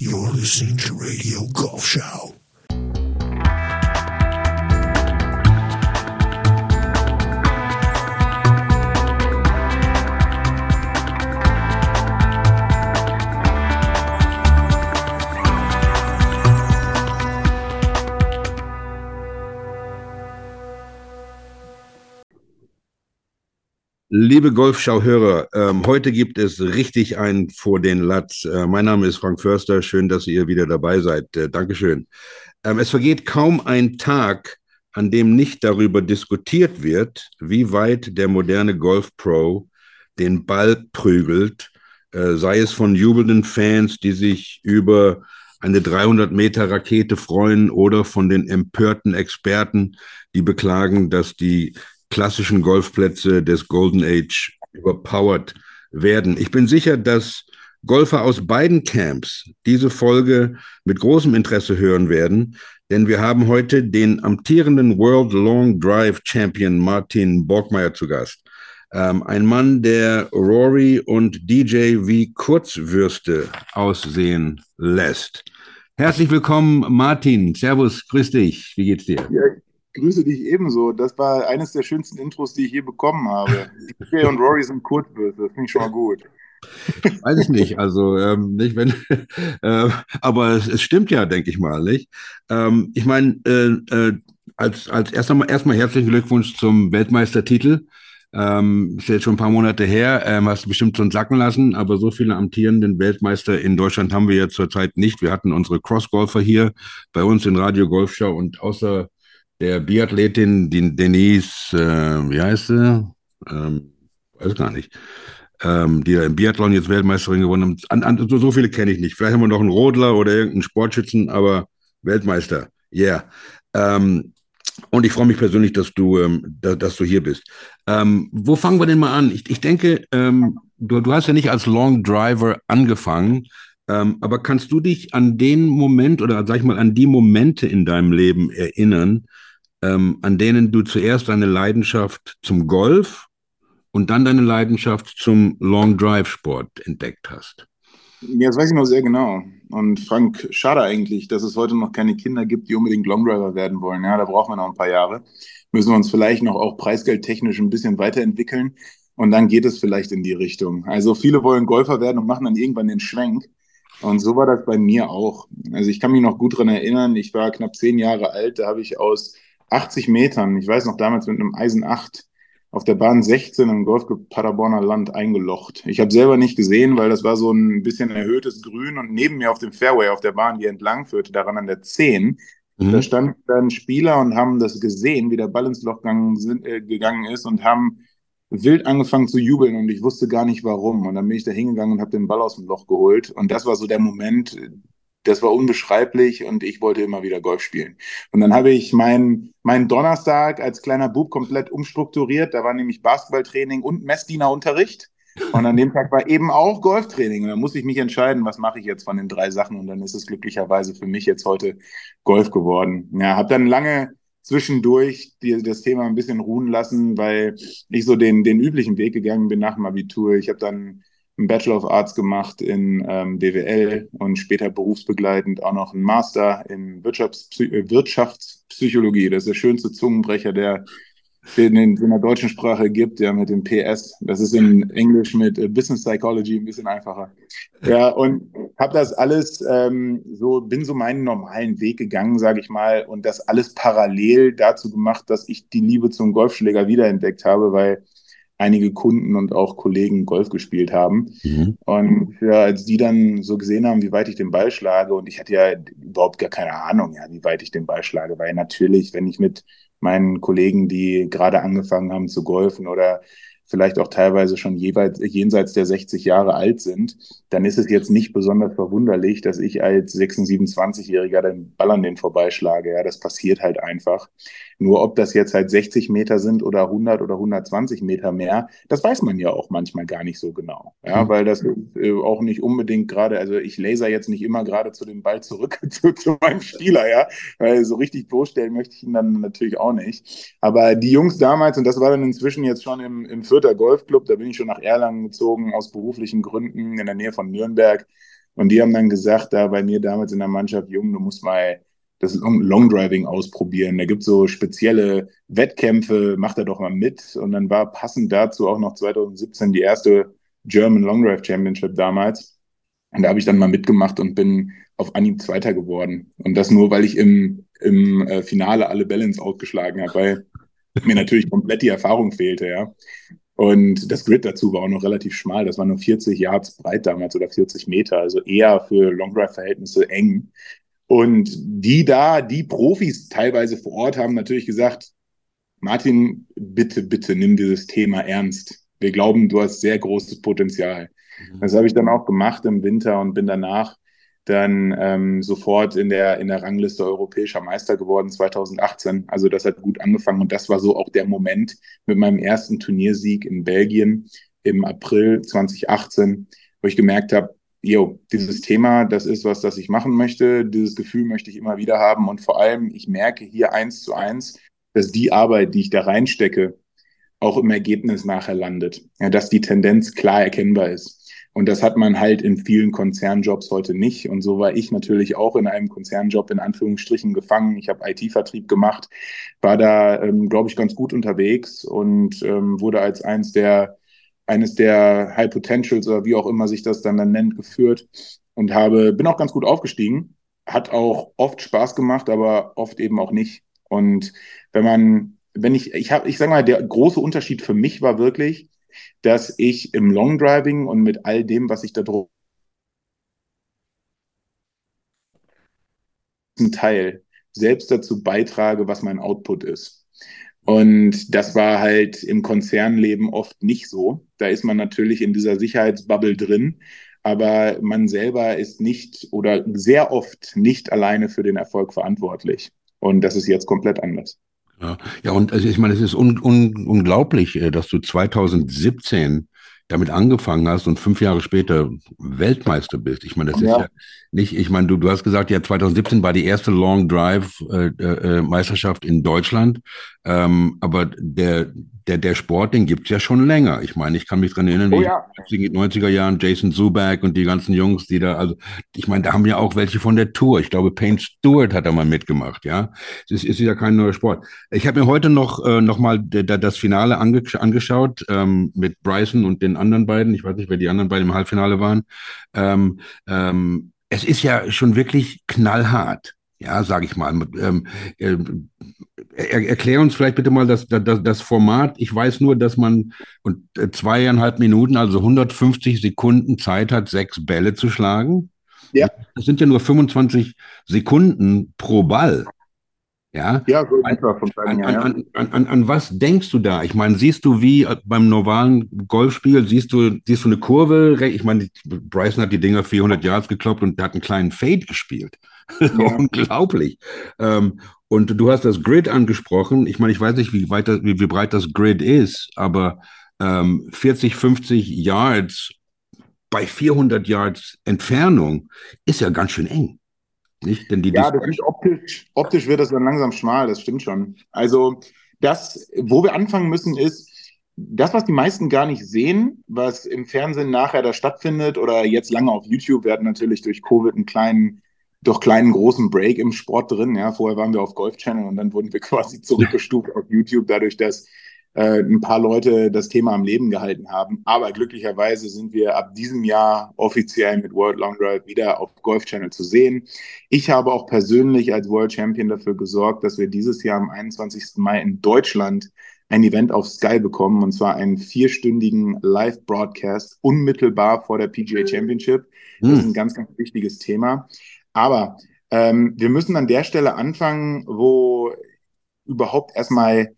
You're listening to Radio Golf Show. Liebe Golfschau-Hörer, heute gibt es richtig einen vor den Latz. Mein Name ist Frank Förster, schön, dass ihr wieder dabei seid. Dankeschön. Es vergeht kaum ein Tag, an dem nicht darüber diskutiert wird, wie weit der moderne Golf-Pro den Ball prügelt, sei es von jubelnden Fans, die sich über eine 300-Meter-Rakete freuen oder von den empörten Experten, die beklagen, dass die klassischen Golfplätze des Golden Age überpowered werden. Ich bin sicher, dass Golfer aus beiden Camps diese Folge mit großem Interesse hören werden, denn wir haben heute den amtierenden World Long Drive Champion Martin Borgmeier zu Gast. Ein Mann, der Rory und DJ wie Kurzwürste aussehen lässt. Herzlich willkommen, Martin. Servus, grüß dich. Wie geht's dir? Ja. Grüße dich ebenso. Das war eines der schönsten Intros, die ich je bekommen habe. DJ und Rory sind Kurzwürste, das finde ich schon mal gut. Weiß ich nicht, also nicht wenn, aber es stimmt ja, denke ich mal, nicht? Ich meine, als erstmal herzlichen Glückwunsch zum Weltmeistertitel. Ist jetzt schon ein paar Monate her, hast du bestimmt schon sacken lassen, aber so viele amtierenden Weltmeister in Deutschland haben wir ja zurzeit nicht. Wir hatten unsere Crossgolfer hier bei uns in Radio Golfschau und außer der Biathletin, die Denise, wie heißt sie? Weiß gar nicht. Die im Biathlon jetzt Weltmeisterin gewonnen haben. So viele kenne ich nicht. Vielleicht haben wir noch einen Rodler oder irgendeinen Sportschützen, aber Weltmeister, yeah. Und ich freue mich persönlich, dass du hier bist. Wo fangen wir denn mal an? Ich denke, du hast ja nicht als Long Driver angefangen, aber kannst du dich an den Moment oder sag ich mal an die Momente in deinem Leben erinnern, an denen du zuerst deine Leidenschaft zum Golf und dann deine Leidenschaft zum Long-Drive-Sport entdeckt hast? Ja, das weiß ich noch sehr genau. Und Frank, schade eigentlich, dass es heute noch keine Kinder gibt, die unbedingt Long-Driver werden wollen. Ja, da brauchen wir noch ein paar Jahre. Müssen wir uns vielleicht noch auch preisgeldtechnisch ein bisschen weiterentwickeln und dann geht es vielleicht in die Richtung. Also viele wollen Golfer werden und machen dann irgendwann den Schwenk. Und so war das bei mir auch. Also ich kann mich noch gut daran erinnern, ich war knapp 10 Jahre alt, da habe ich aus 80 Metern, ich weiß noch damals mit einem Eisen 8, auf der Bahn 16 im Golfclub Paderborner Land eingelocht. Ich habe selber nicht gesehen, weil das war so ein bisschen erhöhtes Grün und neben mir auf dem Fairway auf der Bahn, die entlang führte, daran an der 10, da standen dann Spieler und haben das gesehen, wie der Ball ins Loch gegangen ist und haben wild angefangen zu jubeln und ich wusste gar nicht warum. Und dann bin ich da hingegangen und habe den Ball aus dem Loch geholt. Und das war so der Moment, das war unbeschreiblich und ich wollte immer wieder Golf spielen. Und dann habe ich meinen Donnerstag als kleiner Bub komplett umstrukturiert. Da war nämlich Basketballtraining und Messdienerunterricht. Und an dem Tag war eben auch Golftraining. Und dann musste ich mich entscheiden, was mache ich jetzt von den 3 Sachen. Und dann ist es glücklicherweise für mich jetzt heute Golf geworden. Ja, habe dann lange zwischendurch das Thema ein bisschen ruhen lassen, weil ich so den üblichen Weg gegangen bin nach dem Abitur. Ich habe dann einen Bachelor of Arts gemacht in BWL und später berufsbegleitend auch noch einen Master in Wirtschaftspsychologie. Das ist der schönste Zungenbrecher, der in der deutschen Sprache gibt, ja, mit dem PS. Das ist in Englisch mit Business Psychology ein bisschen einfacher. Ja, und habe das alles bin so meinen normalen Weg gegangen, sage ich mal, und das alles parallel dazu gemacht, dass ich die Liebe zum Golfschläger wiederentdeckt habe, weil einige Kunden und auch Kollegen Golf gespielt haben. Mhm. Und ja, als die dann so gesehen haben, wie weit ich den Ball schlage, und ich hatte ja überhaupt gar keine Ahnung, ja, wie weit ich den Ball schlage, weil natürlich, wenn ich mit meinen Kollegen, die gerade angefangen haben zu golfen oder vielleicht auch teilweise schon jeweils jenseits der 60 Jahre alt sind, dann ist es jetzt nicht besonders verwunderlich, dass ich als 26-Jähriger den Ball an den vorbeischlage. Ja, das passiert halt einfach. Nur ob das jetzt halt 60 Meter sind oder 100 oder 120 Meter mehr, das weiß man ja auch manchmal gar nicht so genau. Ja, weil das auch nicht unbedingt gerade, also ich laser jetzt nicht immer gerade zu dem Ball zurück zu meinem Spieler, ja, weil so richtig bloßstellen möchte ich ihn dann natürlich auch nicht. Aber die Jungs damals, und das war dann inzwischen jetzt schon im 4. Golfclub, da bin ich schon nach Erlangen gezogen, aus beruflichen Gründen in der Nähe von Nürnberg. Und die haben dann gesagt, da bei mir damals in der Mannschaft, Jung, du musst mal das Long Driving ausprobieren. Da gibt es so spezielle Wettkämpfe, mach da doch mal mit. Und dann war passend dazu auch noch 2017 die erste German Long Drive Championship damals. Und da habe ich dann mal mitgemacht und bin auf Anhieb Zweiter geworden. Und das nur, weil ich im Finale alle Balance ausgeschlagen habe, weil mir natürlich komplett die Erfahrung fehlte, ja. Und das Grid dazu war auch noch relativ schmal. Das war nur 40 Yards breit damals oder 40 Meter, also eher für Long Drive-Verhältnisse eng. Und die Profis teilweise vor Ort haben natürlich gesagt, Martin, bitte, bitte nimm dieses Thema ernst. Wir glauben, du hast sehr großes Potenzial. Mhm. Das habe ich dann auch gemacht im Winter und bin danach dann sofort in der Rangliste europäischer Meister geworden 2018. Also das hat gut angefangen und das war so auch der Moment mit meinem ersten Turniersieg in Belgien im April 2018, wo ich gemerkt habe, jo, dieses Thema, das ist was, das ich machen möchte, dieses Gefühl möchte ich immer wieder haben und vor allem, ich merke hier 1:1, dass die Arbeit, die ich da reinstecke, auch im Ergebnis nachher landet, ja, dass die Tendenz klar erkennbar ist. Und das hat man halt in vielen Konzernjobs heute nicht. Und so war ich natürlich auch in einem Konzernjob in Anführungsstrichen gefangen. Ich habe IT-Vertrieb gemacht, war da, glaube ich, ganz gut unterwegs und wurde als eines der High Potentials oder wie auch immer sich das dann nennt, geführt und bin auch ganz gut aufgestiegen. Hat auch oft Spaß gemacht, aber oft eben auch nicht. Und ich sag mal, der große Unterschied für mich war wirklich, dass ich im Long Driving und mit all dem, was ich da drüber einen Teil selbst dazu beitrage, was mein Output ist. Und das war halt im Konzernleben oft nicht so. Da ist man natürlich in dieser Sicherheitsbubble drin, aber man selber ist nicht oder sehr oft nicht alleine für den Erfolg verantwortlich. Und das ist jetzt komplett anders. Ja, und ich meine, es ist unglaublich, dass du 2017 damit angefangen hast und 5 Jahre später Weltmeister bist. Ich meine, das ist ja nicht, ich meine, du hast gesagt, ja, 2017 war die erste Long Drive Meisterschaft in Deutschland, aber der Sport, den gibt's ja schon länger. Ich meine, ich kann mich dran erinnern, in den 90er Jahren Jason Zuback und die ganzen Jungs, die da, also ich meine, da haben ja auch welche von der Tour. Ich glaube, Payne Stewart hat da mal mitgemacht, ja. Es ist ja kein neuer Sport. Ich habe mir heute noch mal das Finale angeschaut mit Bryson und den anderen beiden. Ich weiß nicht, wer die anderen beiden im Halbfinale waren. Es ist ja schon wirklich knallhart. Ja, sage ich mal. Erklär uns vielleicht bitte mal das Format. Ich weiß nur, dass man 2,5 Minuten, also 150 Sekunden Zeit hat, 6 Bälle zu schlagen. Ja. Das sind ja nur 25 Sekunden pro Ball. Ja, so einfach von beiden, an was denkst du da? Ich meine, siehst du wie beim normalen Golfspiel, siehst du eine Kurve? Ich meine, Bryson hat die Dinger 400 Yards gekloppt und hat einen kleinen Fade gespielt. Ja. Unglaublich. Und du hast das Grid angesprochen. Ich meine, ich weiß nicht, wie breit das Grid ist, aber 40, 50 Yards bei 400 Yards Entfernung ist ja ganz schön eng. Nicht? Denn das ist optisch wird das dann langsam schmal, das stimmt schon. Also das, wo wir anfangen müssen, ist das, was die meisten gar nicht sehen, was im Fernsehen nachher da stattfindet oder jetzt lange auf YouTube. Wir hatten natürlich durch Covid einen kleinen großen Break im Sport drin. Ja, vorher waren wir auf Golf Channel und dann wurden wir quasi zurückgestuft auf YouTube, dadurch, dass ein paar Leute das Thema am Leben gehalten haben. Aber glücklicherweise sind wir ab diesem Jahr offiziell mit World Long Drive wieder auf Golf Channel zu sehen. Ich habe auch persönlich als World Champion dafür gesorgt, dass wir dieses Jahr am 21. Mai in Deutschland ein Event auf Sky bekommen, und zwar einen 4-stündigen Live-Broadcast unmittelbar vor der PGA Championship. Das ist ein ganz, ganz wichtiges Thema. Aber wir müssen an der Stelle anfangen, wo überhaupt erstmal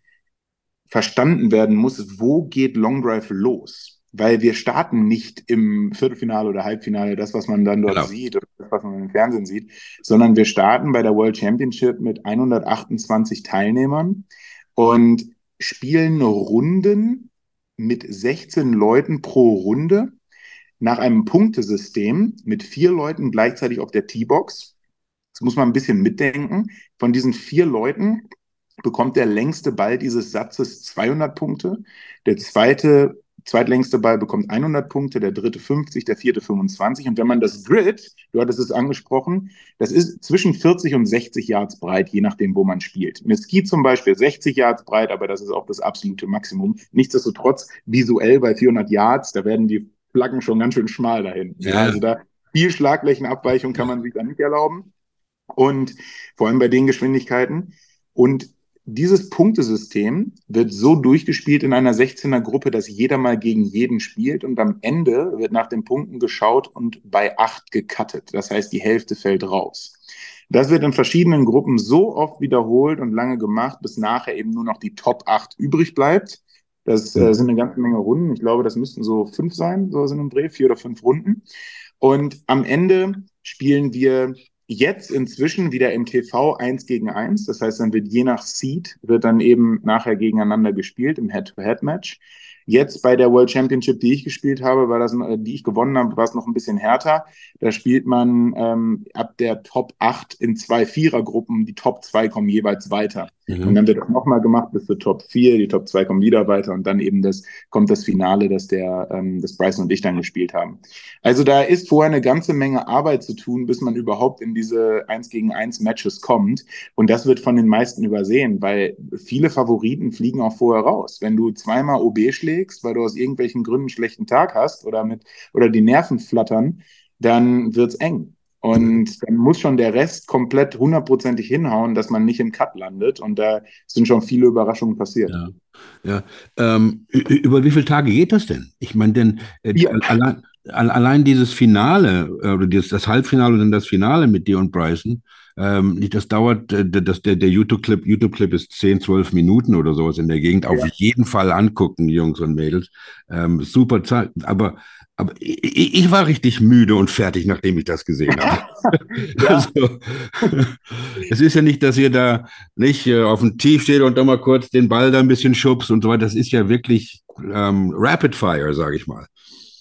verstanden werden muss, wo geht Long Drive los? Weil wir starten nicht im Viertelfinale oder Halbfinale, das, was man dann dort sieht oder das, was man im Fernsehen sieht, sondern wir starten bei der World Championship mit 128 Teilnehmern und spielen Runden mit 16 Leuten pro Runde nach einem Punktesystem mit 4 Leuten gleichzeitig auf der Teebox. Das muss man ein bisschen mitdenken. Von diesen 4 Leuten bekommt der längste Ball dieses Satzes 200 Punkte, der zweite zweitlängste Ball bekommt 100 Punkte, der dritte 50, der vierte 25. Und wenn man das Grid, du hattest es angesprochen, das ist zwischen 40 und 60 Yards breit, je nachdem, wo man spielt. Mesquite zum Beispiel 60 Yards breit, aber das ist auch das absolute Maximum. Nichtsdestotrotz visuell bei 400 Yards, da werden die Flaggen schon ganz schön schmal da hinten. Ja. Also da viel Schlagflächenabweichung kann man sich da nicht erlauben. Und vor allem bei den Geschwindigkeiten. Und dieses Punktesystem wird so durchgespielt in einer 16er-Gruppe, dass jeder mal gegen jeden spielt und am Ende wird nach den Punkten geschaut und bei 8 gecuttet. Das heißt, die Hälfte fällt raus. Das wird in verschiedenen Gruppen so oft wiederholt und lange gemacht, bis nachher eben nur noch die Top 8 übrig bleibt. Das sind eine ganze Menge Runden. Ich glaube, das müssten so 5 sein, so sind im Dreh, 4 oder 5 Runden. Und am Ende spielen wir jetzt inzwischen wieder im TV 1 gegen 1. Das heißt, dann wird je nach Seed, wird dann eben nachher gegeneinander gespielt im Head-to-Head-Match. Jetzt bei der World Championship, die ich gespielt habe, die ich gewonnen habe, war es noch ein bisschen härter. Da spielt man ab der Top 8 in 2 Vierergruppen. Die Top 2 kommen jeweils weiter. Mhm. Und dann wird das nochmal gemacht bis zur Top 4. Die Top 2 kommen wieder weiter. Und dann eben kommt das Finale, das Bryson und ich dann gespielt haben. Also da ist vorher eine ganze Menge Arbeit zu tun, bis man überhaupt in diese 1-gegen-1 Matches kommt. Und das wird von den meisten übersehen, weil viele Favoriten fliegen auch vorher raus. Wenn du zweimal OB schlägst, weil du aus irgendwelchen Gründen einen schlechten Tag hast oder die Nerven flattern, dann wird es eng. Und dann muss schon der Rest komplett hundertprozentig hinhauen, dass man nicht im Cut landet. Und da sind schon viele Überraschungen passiert. Ja. Über wie viele Tage geht das denn? Ich meine, denn allein dieses Finale, oder das Halbfinale und dann das Finale mit dir und Bryson, das dauert, der YouTube-Clip ist 10, 12 Minuten oder sowas in der Gegend. Auf jeden Fall angucken, die Jungs und Mädels. Super Zeit. Aber ich war richtig müde und fertig, nachdem ich das gesehen habe. Also, es ist ja nicht, dass ihr da nicht auf dem Tee steht und dann mal kurz den Ball da ein bisschen schubst und so weiter. Das ist ja wirklich Rapid Fire, sage ich mal.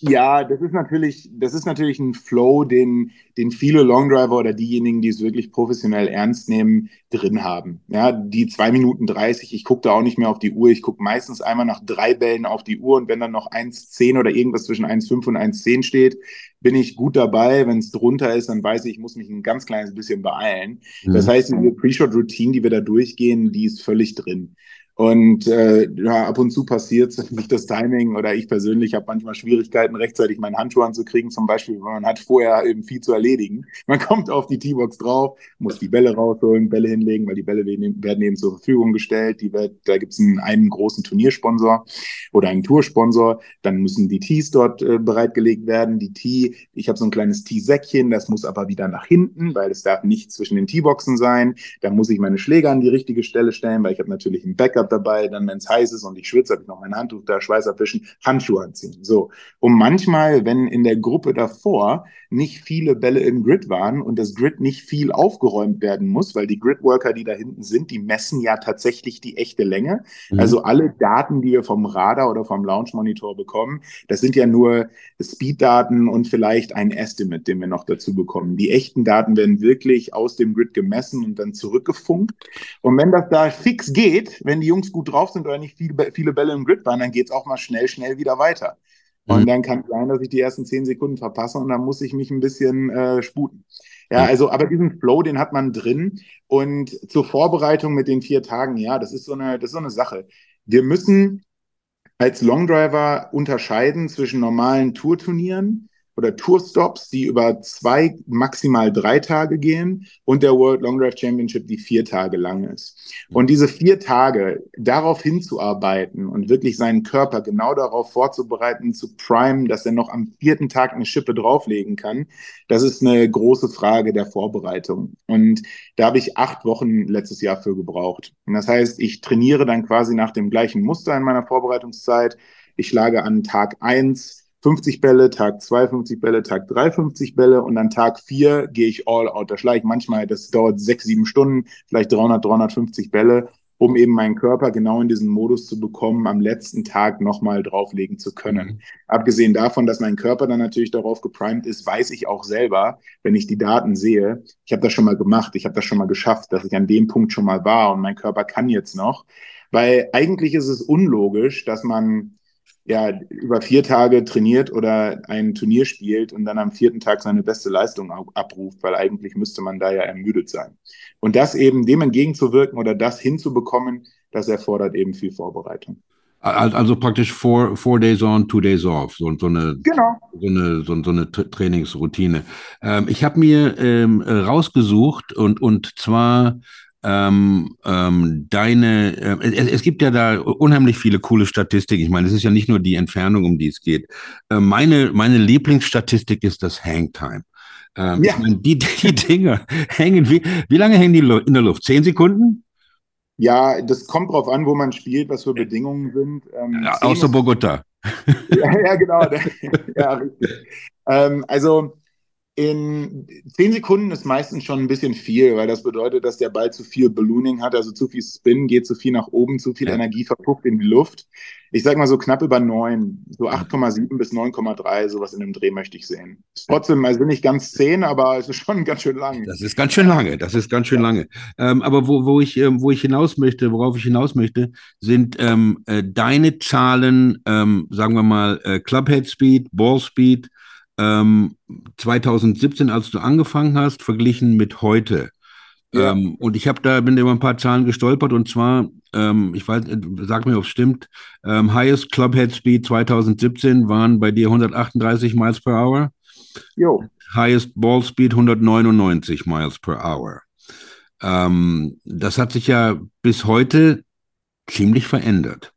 Ja, das ist natürlich ein Flow, den viele Longdriver oder diejenigen, die es wirklich professionell ernst nehmen, drin haben. Ja, die 2 Minuten 30, ich gucke da auch nicht mehr auf die Uhr, ich gucke meistens einmal nach 3 Bällen auf die Uhr und wenn dann noch 1,10 oder irgendwas zwischen 1,5 und 1,10 steht, bin ich gut dabei. Wenn es drunter ist, dann weiß ich, muss mich ein ganz kleines bisschen beeilen. Mhm. Das heißt, diese Pre-Shot-Routine, die wir da durchgehen, die ist völlig drin. Und ab und zu passiert nicht das Timing oder ich persönlich habe manchmal Schwierigkeiten, rechtzeitig meinen Handschuh anzukriegen, zum Beispiel, weil man hat vorher eben viel zu erledigen. Man kommt auf die Teebox drauf, muss die Bälle rausholen, Bälle hinlegen, weil die Bälle werden eben zur Verfügung gestellt. Da gibt es einen großen Turniersponsor oder einen Toursponsor. Dann müssen die Tees dort bereitgelegt werden. Ich habe so ein kleines Teesäckchen, das muss aber wieder nach hinten, weil es darf nicht zwischen den Teeboxen sein. Dann muss ich meine Schläger an die richtige Stelle stellen, weil ich habe natürlich einen Backup dabei, dann wenn es heiß ist und ich schwitze, habe ich noch mein Handtuch da, Schweiß abwischen, Handschuhe anziehen. So. Und manchmal, wenn in der Gruppe davor nicht viele Bälle im Grid waren und das Grid nicht viel aufgeräumt werden muss, weil die Gridworker, die da hinten sind, die messen ja tatsächlich die echte Länge. Mhm. Also alle Daten, die wir vom Radar oder vom Launch-Monitor bekommen, das sind ja nur Speed-Daten und vielleicht ein Estimate, den wir noch dazu bekommen. Die echten Daten werden wirklich aus dem Grid gemessen und dann zurückgefunkt. Und wenn das da fix geht, wenn die Jungs gut drauf sind oder nicht viele Bälle im Grid waren, dann geht es auch mal schnell wieder weiter. Und dann kann es sein, dass ich die ersten 10 Sekunden verpasse und dann muss ich mich ein bisschen sputen. Ja, also, aber diesen Flow, den hat man drin. Und zur Vorbereitung mit den 4 Tagen, ja, das ist so eine Sache. Wir müssen als Longdriver unterscheiden zwischen normalen Tourturnieren oder Tourstops, die über 2, maximal 3 Tage gehen und der World Long Drive Championship, die 4 Tage lang ist. Und diese 4 Tage darauf hinzuarbeiten und wirklich seinen Körper genau darauf vorzubereiten, zu primen, dass er noch am 4. Tag eine Schippe drauflegen kann, das ist eine große Frage der Vorbereitung. Und da habe ich 8 Wochen letztes Jahr für gebraucht. Und das heißt, ich trainiere dann quasi nach dem gleichen Muster in meiner Vorbereitungszeit. Ich schlage an Tag 1 50 Bälle, Tag 2 50 Bälle, Tag 3 50 Bälle und an Tag 4 gehe ich all out. Da schlage ich manchmal, das dauert 6-7 Stunden, vielleicht 300, 350 Bälle, um eben meinen Körper genau in diesen Modus zu bekommen, am letzten Tag nochmal drauflegen zu können. Mhm. Abgesehen davon, dass mein Körper dann natürlich darauf geprimed ist, weiß ich auch selber, wenn ich die Daten sehe, ich habe das schon mal gemacht, ich habe das schon mal geschafft, dass ich an dem Punkt schon mal war und mein Körper kann jetzt noch. Weil eigentlich ist es unlogisch, dass man ja, über 4 Tage trainiert oder ein Turnier spielt und dann am 4. Tag seine beste Leistung abruft, weil eigentlich müsste man da ja ermüdet sein. Und das eben dem entgegenzuwirken oder das hinzubekommen, das erfordert eben viel Vorbereitung. Also praktisch 4 days on, 2 days off, so eine Trainingsroutine. Ich habe mir rausgesucht und zwar es gibt ja da unheimlich viele coole Statistiken. Ich meine, es ist ja nicht nur die Entfernung, um die es geht. Meine Lieblingsstatistik ist das Hangtime. Ja. Ich meine, die Dinger hängen, wie lange hängen die in der Luft? 10 Sekunden? Ja, das kommt drauf an, wo man spielt, was für Bedingungen sind. Außer Bogota. Ja, genau. Ja, richtig. Also in 10 Sekunden ist meistens schon ein bisschen viel, weil das bedeutet, dass der Ball zu viel Ballooning hat, also zu viel Spin, geht zu viel nach oben, zu viel Energie verpufft in die Luft. Ich sag mal so knapp über 9, so 8,7 bis 9,3, sowas in dem Dreh möchte ich sehen. Trotzdem, also nicht ganz 10, aber es ist schon ganz schön lang. Das ist ganz schön lange. Aber worauf ich hinaus möchte, sind deine Zahlen, sagen wir mal, Clubhead Speed, Ball Speed, 2017, als du angefangen hast, verglichen mit heute. Ja. Und ich bin über ein paar Zahlen gestolpert, und zwar, sag mir, ob es stimmt, highest Clubhead Speed 2017 waren bei dir 138 Miles per Hour. Jo. Highest Ball Speed 199 Miles per Hour. Das hat sich ja bis heute ziemlich verändert.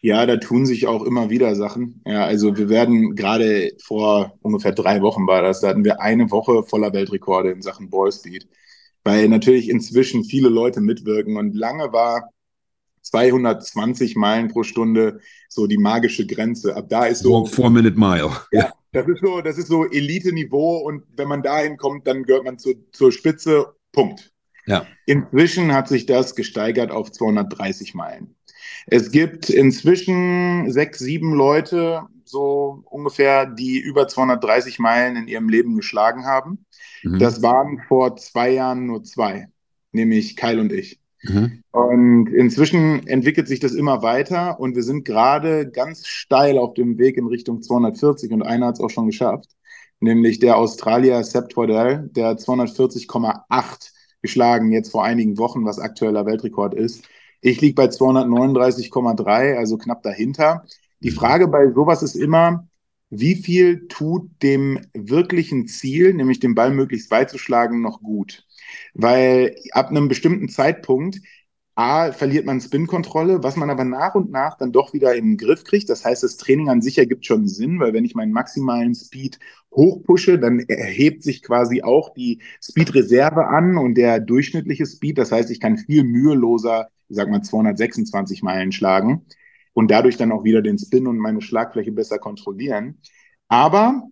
Ja, da tun sich auch immer wieder Sachen. Ja, also wir werden gerade vor ungefähr 3 Wochen war das, da hatten wir eine Woche voller Weltrekorde in Sachen Ballspeed, weil natürlich inzwischen viele Leute mitwirken, und lange war 220 Meilen pro Stunde so die magische Grenze. Ab da ist so 4-minute mile. Ja, das ist so Elite-Niveau, und wenn man dahin kommt, dann gehört man zur Spitze. Punkt. Ja. Inzwischen hat sich das gesteigert auf 230 Meilen. Es gibt inzwischen 6, 7 Leute, so ungefähr, die über 230 Meilen in ihrem Leben geschlagen haben. Mhm. Das waren vor 2 Jahren nur 2, nämlich Kyle und ich. Mhm. Und inzwischen entwickelt sich das immer weiter, und wir sind gerade ganz steil auf dem Weg in Richtung 240, und einer hat es auch schon geschafft, nämlich der Australier Sepp Tordell, der 240,8 geschlagen, jetzt vor einigen Wochen, was aktueller Weltrekord ist. Ich liege bei 239,3, also knapp dahinter. Die Frage bei sowas ist immer, wie viel tut dem wirklichen Ziel, nämlich den Ball möglichst weit zu schlagen, noch gut? Weil ab einem bestimmten Zeitpunkt verliert man Spin-Kontrolle, was man aber nach und nach dann doch wieder in den Griff kriegt. Das heißt, das Training an sich ergibt schon Sinn, weil wenn ich meinen maximalen Speed hochpushe, dann erhebt sich quasi auch die Speed-Reserve an und der durchschnittliche Speed. Das heißt, ich kann viel müheloser, ich sag mal, 226 Meilen schlagen und dadurch dann auch wieder den Spin und meine Schlagfläche besser kontrollieren. Aber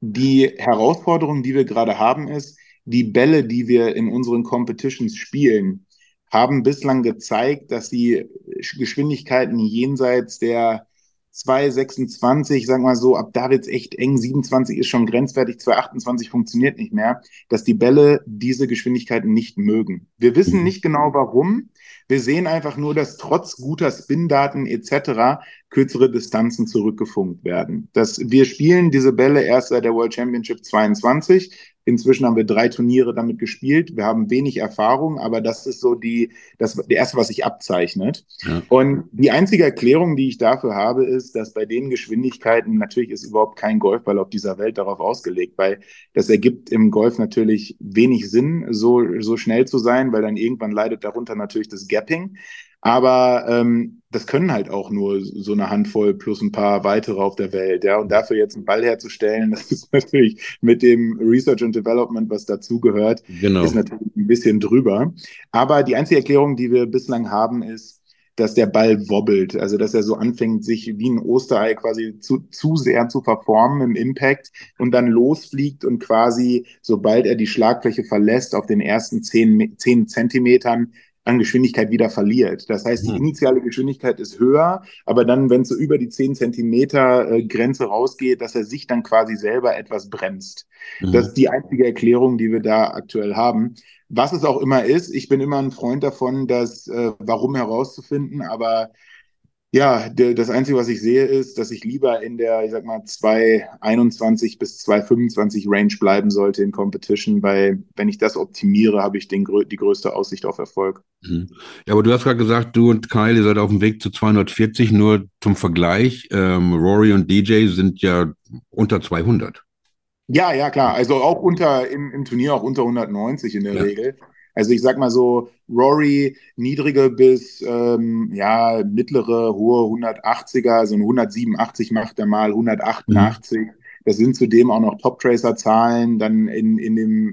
die Herausforderung, die wir gerade haben, ist, die Bälle, die wir in unseren Competitions spielen, haben bislang gezeigt, dass sie Geschwindigkeiten jenseits der 2,26, sagen wir mal so, ab da wird es echt eng, 27 ist schon grenzwertig, 2,28 funktioniert nicht mehr, dass die Bälle diese Geschwindigkeiten nicht mögen. Wir wissen nicht genau, warum. Wir sehen einfach nur, dass trotz guter Spin-Daten etc. kürzere Distanzen zurückgefunkt werden. Wir spielen diese Bälle erst seit der World Championship 22. Inzwischen haben wir 3 Turniere damit gespielt. Wir haben wenig Erfahrung, aber das ist so das Erste, was sich abzeichnet. Ja. Und die einzige Erklärung, die ich dafür habe, ist, dass bei den Geschwindigkeiten, natürlich ist überhaupt kein Golfball auf dieser Welt darauf ausgelegt, weil das ergibt im Golf natürlich wenig Sinn, so schnell zu sein, weil dann irgendwann leidet darunter natürlich das Gapping. Aber das können halt auch nur so eine Handvoll plus ein paar weitere auf der Welt. Ja? Und dafür jetzt einen Ball herzustellen, das ist natürlich mit dem Research and Development, was dazugehört, ist natürlich ein bisschen drüber. Aber die einzige Erklärung, die wir bislang haben, ist, dass der Ball wobbelt, also dass er so anfängt, sich wie ein Osterei quasi zu sehr zu verformen im Impact und dann losfliegt und quasi, sobald er die Schlagfläche verlässt, auf den ersten 10 Zentimetern an Geschwindigkeit wieder verliert. Das heißt, die initiale Geschwindigkeit ist höher, aber dann, wenn es so über die 10 Zentimeter Grenze rausgeht, dass er sich dann quasi selber etwas bremst. Mhm. Das ist die einzige Erklärung, die wir da aktuell haben. Was es auch immer ist, ich bin immer ein Freund davon, das warum herauszufinden, aber Ja, das Einzige, was ich sehe, ist, dass ich lieber in der, ich sag mal, 221 bis 225 Range bleiben sollte in Competition, weil wenn ich das optimiere, habe ich die größte Aussicht auf Erfolg. Mhm. Ja, aber du hast gerade gesagt, du und Kyle, ihr seid auf dem Weg zu 240, nur zum Vergleich, Rory und DJ sind ja unter 200. Ja, ja, klar, also auch im Turnier auch unter 190 in der Regel. Also ich sag mal so, Rory niedrige bis mittlere, hohe 180er, so ein 187 macht er mal, 188. Mhm. Das sind zudem auch noch Top-Tracer-Zahlen dann in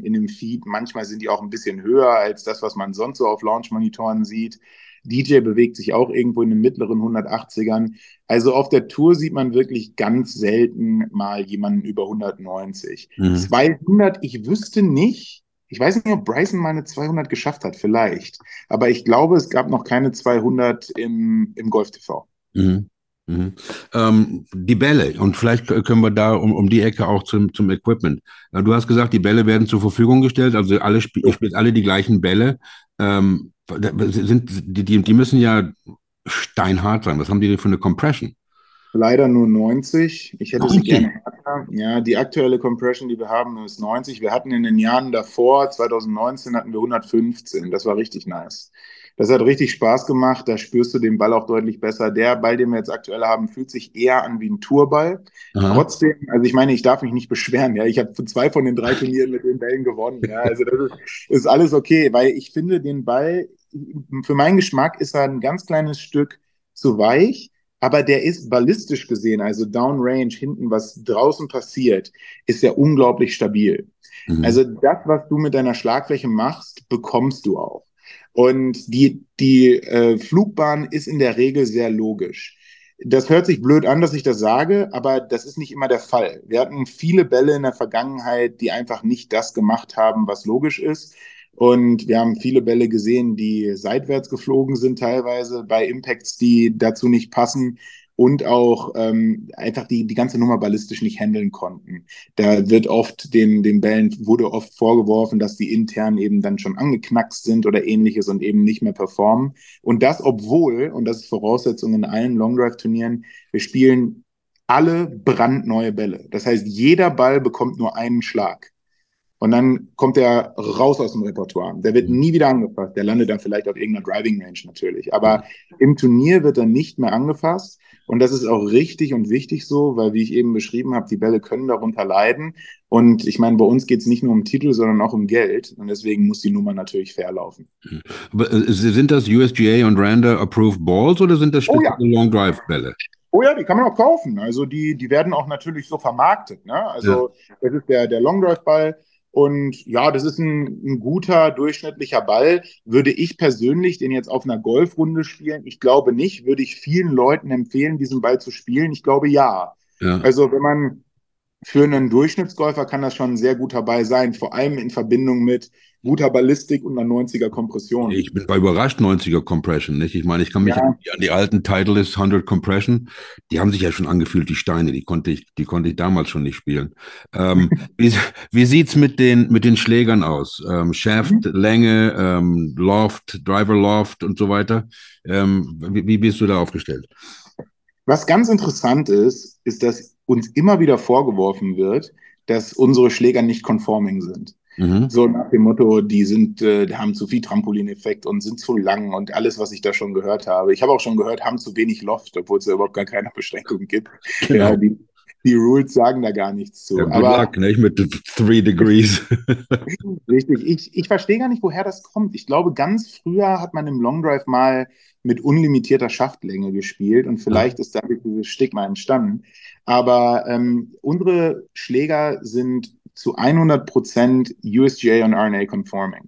dem Feed. Manchmal sind die auch ein bisschen höher als das, was man sonst so auf Launch-Monitoren sieht. DJ bewegt sich auch irgendwo in den mittleren 180ern. Also auf der Tour sieht man wirklich ganz selten mal jemanden über 190. Mhm. 200, ich wüsste nicht. Ich weiß nicht, ob Bryson mal eine 200 geschafft hat, vielleicht. Aber ich glaube, es gab noch keine 200 im Golf-TV. Mhm. Mhm. Die Bälle, und vielleicht können wir da um die Ecke auch zum Equipment. Du hast gesagt, die Bälle werden zur Verfügung gestellt, also alle spielt alle die gleichen Bälle. Die müssen ja steinhart sein. Was haben die denn für eine Compression? Leider nur 90. Ich hätte sie gerne härter. Ja, die aktuelle Compression, die wir haben, ist 90. Wir hatten in den Jahren davor, 2019, hatten wir 115. Das war richtig nice. Das hat richtig Spaß gemacht. Da spürst du den Ball auch deutlich besser. Der Ball, den wir jetzt aktuell haben, fühlt sich eher an wie ein Tourball. Aha. Trotzdem, also ich meine, ich darf mich nicht beschweren. Ja, ich habe 2 von den 3 Turnieren mit den Bällen gewonnen. Ja, also das ist alles okay, weil ich finde, den Ball, für meinen Geschmack, ist er ein ganz kleines Stück zu weich. Aber der ist ballistisch gesehen, also downrange, hinten, was draußen passiert, ist ja unglaublich stabil. Mhm. Also das, was du mit deiner Schlagfläche machst, bekommst du auch. Und die Flugbahn ist in der Regel sehr logisch. Das hört sich blöd an, dass ich das sage, aber das ist nicht immer der Fall. Wir hatten viele Bälle in der Vergangenheit, die einfach nicht das gemacht haben, was logisch ist. Und wir haben viele Bälle gesehen, die seitwärts geflogen sind teilweise, bei Impacts, die dazu nicht passen und auch einfach die ganze Nummer ballistisch nicht handeln konnten. Da wird oft den Bällen wurde oft vorgeworfen, dass die intern eben dann schon angeknackst sind oder ähnliches und eben nicht mehr performen. Und das obwohl, und das ist Voraussetzung in allen Long Drive Turnieren, wir spielen alle brandneue Bälle. Das heißt, jeder Ball bekommt nur einen Schlag. Und dann kommt er raus aus dem Repertoire. Der wird nie wieder angefasst. Der landet dann vielleicht auf irgendeiner Driving Range natürlich. Aber im Turnier wird er nicht mehr angefasst. Und das ist auch richtig und wichtig so, weil, wie ich eben beschrieben habe, die Bälle können darunter leiden. Und ich meine, bei uns geht es nicht nur um Titel, sondern auch um Geld. Und deswegen muss die Nummer natürlich fair laufen. Aber sind das USGA und Rander Approved Balls oder sind das spezielle Long Drive Bälle? Oh ja, die kann man auch kaufen. Also die werden auch natürlich so vermarktet, ne? Also das ist der Long Drive Ball. Und ja, das ist ein guter, durchschnittlicher Ball. Würde ich persönlich den jetzt auf einer Golfrunde spielen? Ich glaube nicht. Würde ich vielen Leuten empfehlen, diesen Ball zu spielen? Ich glaube ja. Also wenn man für einen Durchschnittsgolfer kann das schon ein sehr guter Ball sein, vor allem in Verbindung mit guter Ballistik und einer 90er Kompression. Ich bin überrascht, 90er Compression, nicht? Ich meine, ich kann mich an die alten Titleist 100 Compression, die haben sich ja schon angefühlt, die Steine, die konnte ich damals schon nicht spielen. Wie sieht's mit den Schlägern aus? Shaft, Länge, Loft, Driver Loft und so weiter. Wie bist du da aufgestellt? Was ganz interessant ist, dass uns immer wieder vorgeworfen wird, dass unsere Schläger nicht conforming sind. Mhm. So nach dem Motto, die haben zu viel Trampolineffekt und sind zu lang und alles, was ich da schon gehört habe. Ich habe auch schon gehört, haben zu wenig Loft, obwohl es ja überhaupt gar keine Beschränkung gibt. Genau. Ja, die Rules sagen da gar nichts zu. Ja, aber nicht mit 3 Degrees. Richtig. Ich verstehe gar nicht, woher das kommt. Ich glaube, ganz früher hat man im Long Drive mal mit unlimitierter Schaftlänge gespielt und vielleicht ist dadurch dieses Stigma entstanden. Aber unsere Schläger sind zu 100% USGA und RNA conforming.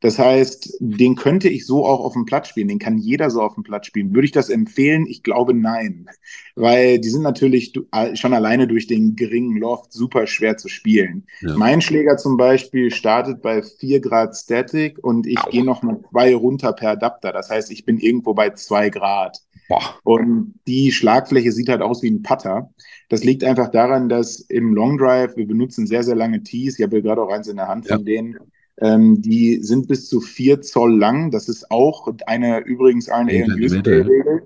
Das heißt, den könnte ich so auch auf dem Platz spielen. Den kann jeder so auf dem Platz spielen. Würde ich das empfehlen? Ich glaube, nein. Weil die sind natürlich schon alleine durch den geringen Loft super schwer zu spielen. Ja. Mein Schläger zum Beispiel startet bei 4 Grad Static und ich gehe noch mal 2 runter per Adapter. Das heißt, ich bin irgendwo bei 2 Grad. Boah. Und die Schlagfläche sieht halt aus wie ein Putter. Das liegt einfach daran, dass im Long Drive, wir benutzen sehr, sehr lange Tees. Ich habe hier gerade auch eins in der Hand von denen. Die sind bis zu 4 Zoll lang. Das ist auch eine übrigens RNA- und USGA-Regel.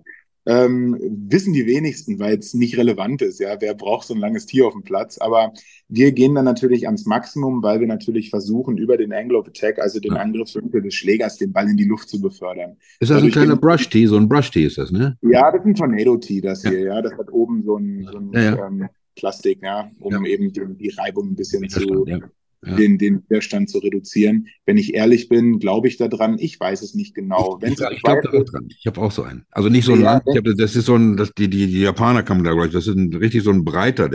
wissen die wenigsten, weil es nicht relevant ist. Ja, wer braucht so ein langes Tee auf dem Platz? Aber wir gehen dann natürlich ans Maximum, weil wir natürlich versuchen, über den Angle of Attack, also den Angriffswinkel des Schlägers, den Ball in die Luft zu befördern. Ist das dadurch ein kleiner Brush-Tee? So ein Brush-Tee ist das, ne? Ja, das ist ein Tornado-Tee, das hier. Ja, das hat oben so ein Plastik, ja, eben die Reibung ein bisschen den Widerstand zu reduzieren. Wenn ich ehrlich bin, glaube ich da dran. Ich weiß es nicht genau. Ich glaube da auch dran. Ich habe auch so einen. Also nicht so lang. Das ist so ein, die Japaner kamen da gleich. Das ist richtig so ein breiter,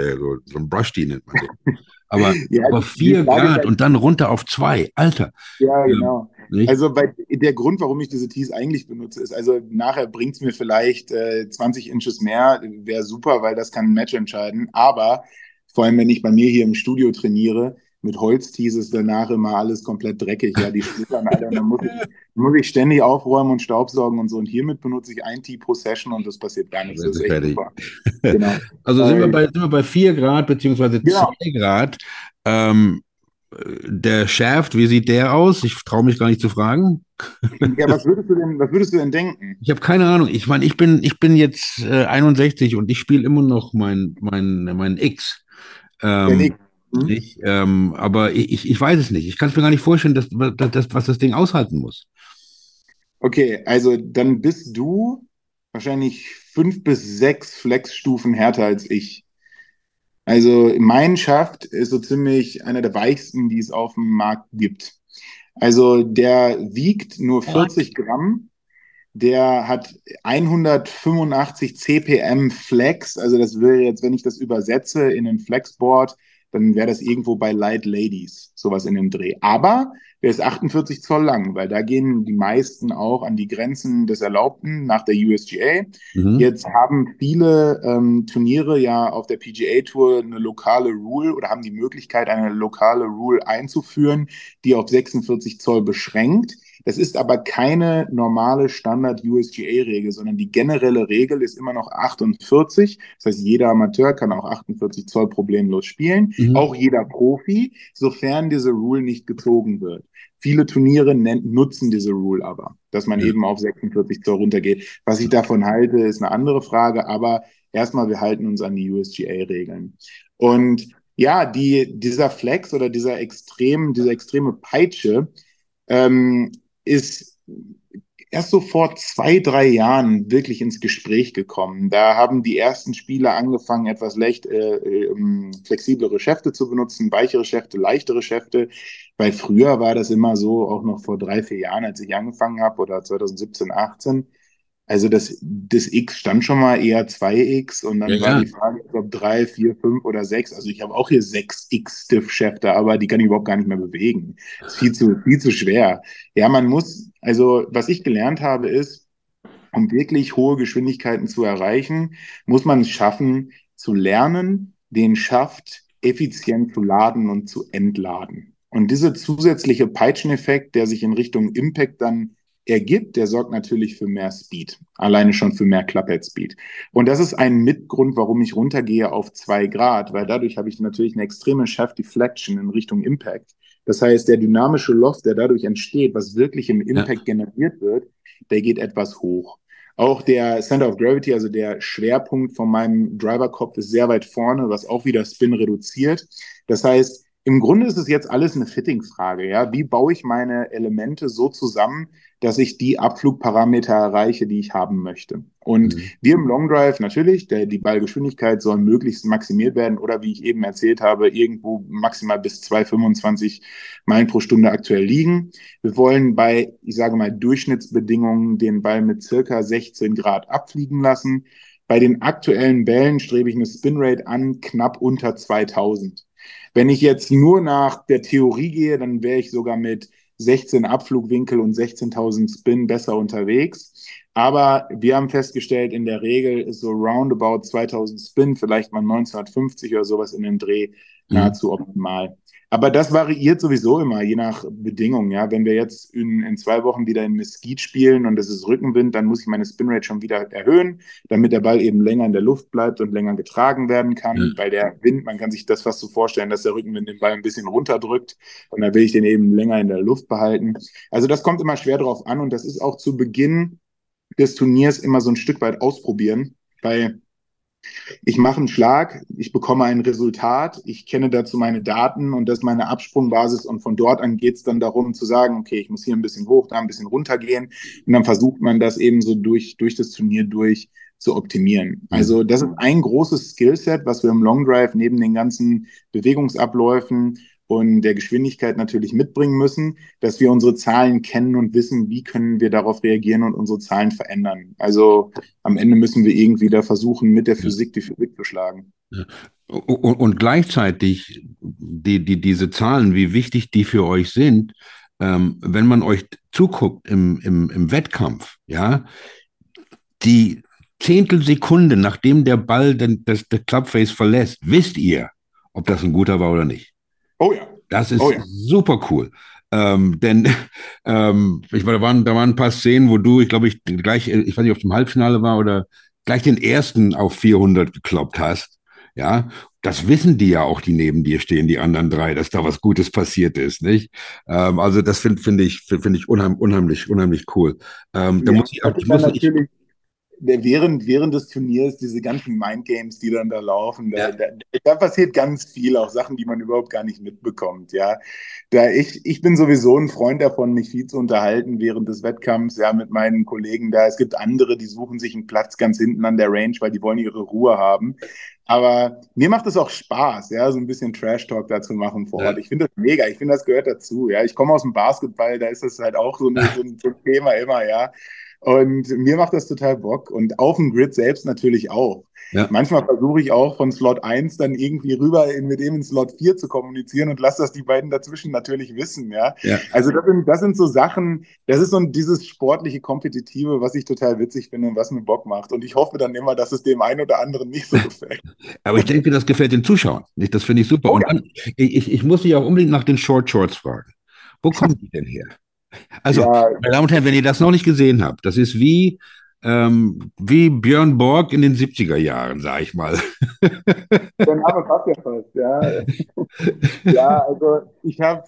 so ein Brush-Tee nennt man so. Aber über 4 Grad und dann runter auf 2. Alter. Ja, genau. Also der Grund, warum ich diese Tees eigentlich benutze, ist, also nachher bringt es mir vielleicht 20 Inches mehr. Wäre super, weil das kann ein Match entscheiden. Aber vor allem, wenn ich bei mir hier im Studio trainiere, mit Holztees ist danach immer alles komplett dreckig. Ja, die schlittern, Alter. Und dann muss ich ständig aufräumen und staubsaugen und so. Und hiermit benutze ich ein Tee pro Session und das passiert gar nichts. Das ist echt super. Genau. Also sind wir bei 4 Grad beziehungsweise 2 Grad. Der Shaft, wie sieht der aus? Ich traue mich gar nicht zu fragen. Ja, was würdest du denn denken? Ich habe keine Ahnung. Ich meine, ich bin jetzt 61 und ich spiele immer noch mein X. Der X. Nicht, aber ich weiß es nicht. Ich kann es mir gar nicht vorstellen, was das Ding aushalten muss. Okay, also dann bist du wahrscheinlich 5 bis 6 Flexstufen härter als ich. Also mein Shaft ist so ziemlich einer der weichsten, die es auf dem Markt gibt. Also der wiegt nur 40 Gramm. Der hat 185 CPM Flex. Also das wäre jetzt, wenn ich das übersetze in ein Flexboard, dann wäre das irgendwo bei Light Ladies, sowas in dem Dreh. Aber der ist 48 Zoll lang, weil da gehen die meisten auch an die Grenzen des Erlaubten nach der USGA. Mhm. Jetzt haben viele Turniere ja auf der PGA Tour eine lokale Rule oder haben die Möglichkeit, eine lokale Rule einzuführen, die auf 46 Zoll beschränkt. Das ist aber keine normale Standard-USGA-Regel, sondern die generelle Regel ist immer noch 48. Das heißt, jeder Amateur kann auch 48 Zoll problemlos spielen, auch jeder Profi, sofern diese Rule nicht gezogen wird. Viele Turniere nutzen diese Rule aber, dass man eben auf 46 Zoll runtergeht. Was ich davon halte, ist eine andere Frage, aber erstmal, wir halten uns an die USGA-Regeln. Und ja, dieser Flex oder diese extreme Peitsche ist erst so vor 2-3 Jahren wirklich ins Gespräch gekommen. Da haben die ersten Spieler angefangen, etwas flexiblere Schäfte zu benutzen, weichere Schäfte, leichtere Schäfte, weil früher war das immer so, auch noch vor 3-4 Jahren, als ich angefangen habe, oder 2017, 18. Also das X stand schon mal eher 2X und dann war die Frage, ob 3, 4, 5 oder 6. Also ich habe auch hier 6 X-Stiff-Schäfte, aber die kann ich überhaupt gar nicht mehr bewegen. Das ist viel zu schwer. Ja, was ich gelernt habe ist, um wirklich hohe Geschwindigkeiten zu erreichen, muss man es schaffen, zu lernen, den Schaft effizient zu laden und zu entladen. Und dieser zusätzliche Peitscheneffekt, der sich in Richtung Impact dann ergibt, der sorgt natürlich für mehr Speed. Alleine schon für mehr Clubhead-Speed. Und das ist ein Mitgrund, warum ich runtergehe auf 2 Grad, weil dadurch habe ich natürlich eine extreme Shaft Deflection in Richtung Impact. Das heißt, der dynamische Loft, der dadurch entsteht, was wirklich im Impact generiert wird, der geht etwas hoch. Auch der Center of Gravity, also der Schwerpunkt von meinem Driverkopf, ist sehr weit vorne, was auch wieder Spin reduziert. Das heißt, im Grunde ist es jetzt alles eine Fitting-Frage, ja. Wie baue ich meine Elemente so zusammen, dass ich die Abflugparameter erreiche, die ich haben möchte? Und wir im Long Drive natürlich, die Ballgeschwindigkeit soll möglichst maximiert werden oder wie ich eben erzählt habe, irgendwo maximal bis 225 Meilen pro Stunde aktuell liegen. Wir wollen bei, ich sage mal, Durchschnittsbedingungen den Ball mit circa 16 Grad abfliegen lassen. Bei den aktuellen Bällen strebe ich eine Spinrate an, knapp unter 2000. Wenn ich jetzt nur nach der Theorie gehe, dann wäre ich sogar mit 16 Abflugwinkel und 16.000 Spin besser unterwegs. Aber wir haben festgestellt, in der Regel ist so roundabout 2000 Spin, vielleicht mal 1950 oder sowas in den Dreh, nahezu optimal. Aber das variiert sowieso immer, je nach Bedingungen. Ja? Wenn wir jetzt in 2 Wochen wieder in Mesquite spielen und es ist Rückenwind, dann muss ich meine Spinrate schon wieder erhöhen, damit der Ball eben länger in der Luft bleibt und länger getragen werden kann. Weil der Wind, man kann sich das fast so vorstellen, dass der Rückenwind den Ball ein bisschen runterdrückt und dann will ich den eben länger in der Luft behalten. Also das kommt immer schwer drauf an und das ist auch zu Beginn des Turniers immer so ein Stück weit ausprobieren, weil ich mache einen Schlag, ich bekomme ein Resultat, ich kenne dazu meine Daten und das ist meine Absprungbasis und von dort an geht es dann darum zu sagen, okay, ich muss hier ein bisschen hoch, da ein bisschen runter gehen und dann versucht man das eben so durch das Turnier durch zu optimieren. Also das ist ein großes Skillset, was wir im Long Drive neben den ganzen Bewegungsabläufen und der Geschwindigkeit natürlich mitbringen müssen, dass wir unsere Zahlen kennen und wissen, wie können wir darauf reagieren und unsere Zahlen verändern. Also am Ende müssen wir irgendwie da versuchen, mit der Physik die Physik zu schlagen. Ja. Und gleichzeitig diese Zahlen, wie wichtig die für euch sind, wenn man euch zuguckt im Wettkampf, ja, die Zehntelsekunde, nachdem der Ball das Clubface verlässt, wisst ihr, ob das ein guter war oder nicht. Oh ja. Das ist super cool. Denn da waren ein paar Szenen, wo du, ich weiß nicht, ob es im Halbfinale war oder gleich den ersten auf 400 gekloppt hast. Ja, das wissen die ja auch, die neben dir stehen, die anderen drei, dass da was Gutes passiert ist, nicht? Also das finde ich unheimlich cool. Während des Turniers diese ganzen Mindgames, die dann da laufen, da passiert ganz viel, auch Sachen, die man überhaupt gar nicht mitbekommt, ja. Ich bin sowieso ein Freund davon, mich viel zu unterhalten während des Wettkampfs, ja, mit meinen Kollegen da. Es gibt andere, die suchen sich einen Platz ganz hinten an der Range, weil die wollen ihre Ruhe haben. Aber mir macht es auch Spaß, ja, so ein bisschen Trash-Talk dazu machen vor Ort. Ich finde das mega, ich finde, das gehört dazu, ja. Ich komme aus dem Basketball, da ist das halt auch so ein Thema immer, ja. Und mir macht das total Bock und auf dem Grid selbst natürlich auch. Ja. Manchmal versuche ich auch von Slot 1 dann irgendwie rüber mit dem in Slot 4 zu kommunizieren und lasse das die beiden dazwischen natürlich wissen. Ja. Also das sind so Sachen, das ist so dieses sportliche Kompetitive, was ich total witzig finde und was mir Bock macht. Und ich hoffe dann immer, dass es dem einen oder anderen nicht so gefällt. Aber ich denke, das gefällt den Zuschauern. Das finde ich super. Oh, ja. Und ich muss dich auch unbedingt nach den Short Shorts fragen. Wo kommen die denn her? Also, ja. Meine Damen und Herren, wenn ihr das noch nicht gesehen habt, das ist wie Björn Borg in den 70er Jahren, sag ich mal. Der Name passt ja fast, ja. Ja, also ich habe,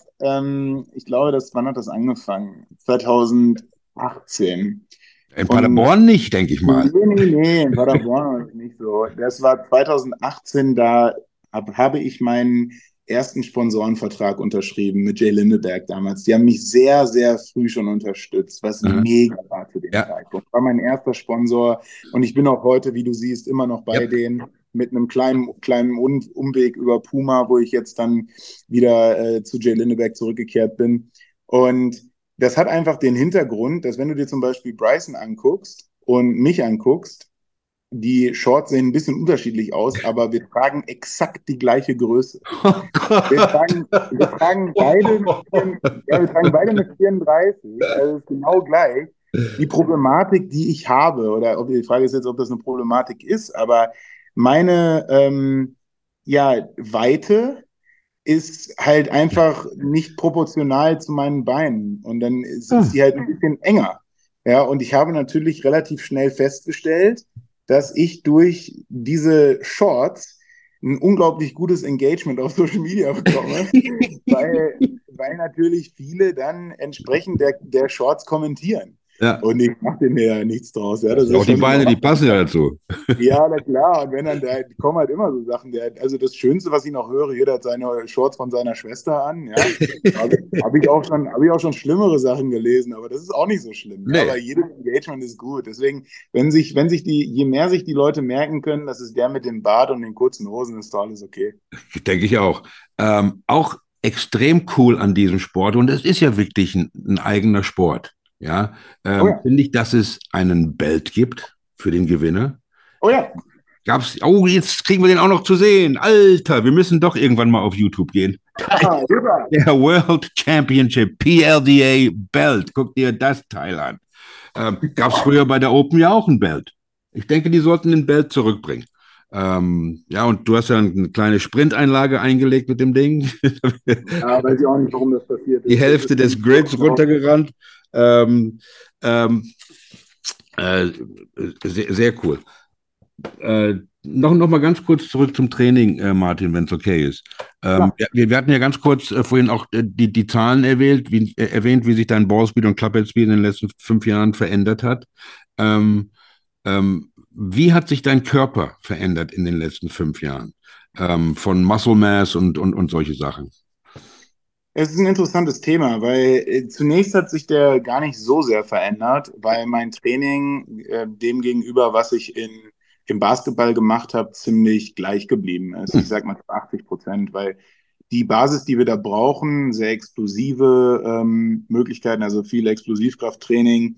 ich glaube, wann hat das angefangen? 2018. In Paderborn nicht, denke ich mal. Nee, in Paderborn war es nicht so. Das war 2018, da habe ich meinen ersten Sponsorenvertrag unterschrieben mit Jay Lindeberg damals. Die haben mich sehr, sehr früh schon unterstützt, was mega war für den Zeitpunkt. War mein erster Sponsor und ich bin auch heute, wie du siehst, immer noch bei denen mit einem kleinen Umweg über Puma, wo ich jetzt dann wieder zu Jay Lindeberg zurückgekehrt bin. Und das hat einfach den Hintergrund, dass wenn du dir zum Beispiel Bryson anguckst und mich anguckst, die Shorts sehen ein bisschen unterschiedlich aus, aber wir tragen exakt die gleiche Größe. Oh Gott. Wir tragen beide mit 34, also ist genau gleich. Die Problematik, die ich habe, oder die Frage ist jetzt, ob das eine Problematik ist, aber meine Weite ist halt einfach nicht proportional zu meinen Beinen und dann sind sie halt ein bisschen enger. Ja, und ich habe natürlich relativ schnell festgestellt, dass ich durch diese Shorts ein unglaublich gutes Engagement auf Social Media bekomme, weil natürlich viele dann entsprechend der Shorts kommentieren. Ja. Und ich mache mir ja nichts draus. Ja, das auch ist die Beine, die passen ja dazu. Ja, na klar. Und wenn dann da kommen halt immer so Sachen. Also das Schönste, was ich noch höre, jeder hat seine Shorts von seiner Schwester an. Ja. Habe ich auch schon schlimmere Sachen gelesen, aber das ist auch nicht so schlimm. Nee. Aber jedes Engagement ist gut. Deswegen, je mehr sich die Leute merken können, dass es der mit dem Bart und den kurzen Hosen ist, alles okay. Denke ich auch. Auch extrem cool an diesem Sport. Und es ist ja wirklich ein eigener Sport. Ja, finde ich, dass es einen Belt gibt für den Gewinner. Oh ja. Jetzt kriegen wir den auch noch zu sehen. Alter, wir müssen doch irgendwann mal auf YouTube gehen. Ah, der World Championship PLDA Belt. Guck dir das Teil an. Gab es früher bei der Open ja auch einen Belt. Ich denke, die sollten den Belt zurückbringen. Und du hast ja eine kleine Sprinteinlage eingelegt mit dem Ding. Ja, weiß ich auch nicht, warum das passiert ist. Die Hälfte des Grids runtergerannt. Sehr cool. Noch mal ganz kurz zurück zum Training, Martin, wenn es okay ist. Ja. Wir hatten ja ganz kurz vorhin auch die Zahlen erwähnt, wie sich dein Ballspeed und Clubhead-Speed in den letzten 5 Jahren verändert hat. Wie hat sich dein Körper verändert in den letzten 5 Jahren? Von Muscle Mass und solche Sachen. Es ist ein interessantes Thema, weil zunächst hat sich der gar nicht so sehr verändert, weil mein Training dem gegenüber, was ich im Basketball gemacht habe, ziemlich gleich geblieben ist. Ich sag mal 80%, weil die Basis, die wir da brauchen, sehr explosive Möglichkeiten, also viel Explosivkrafttraining,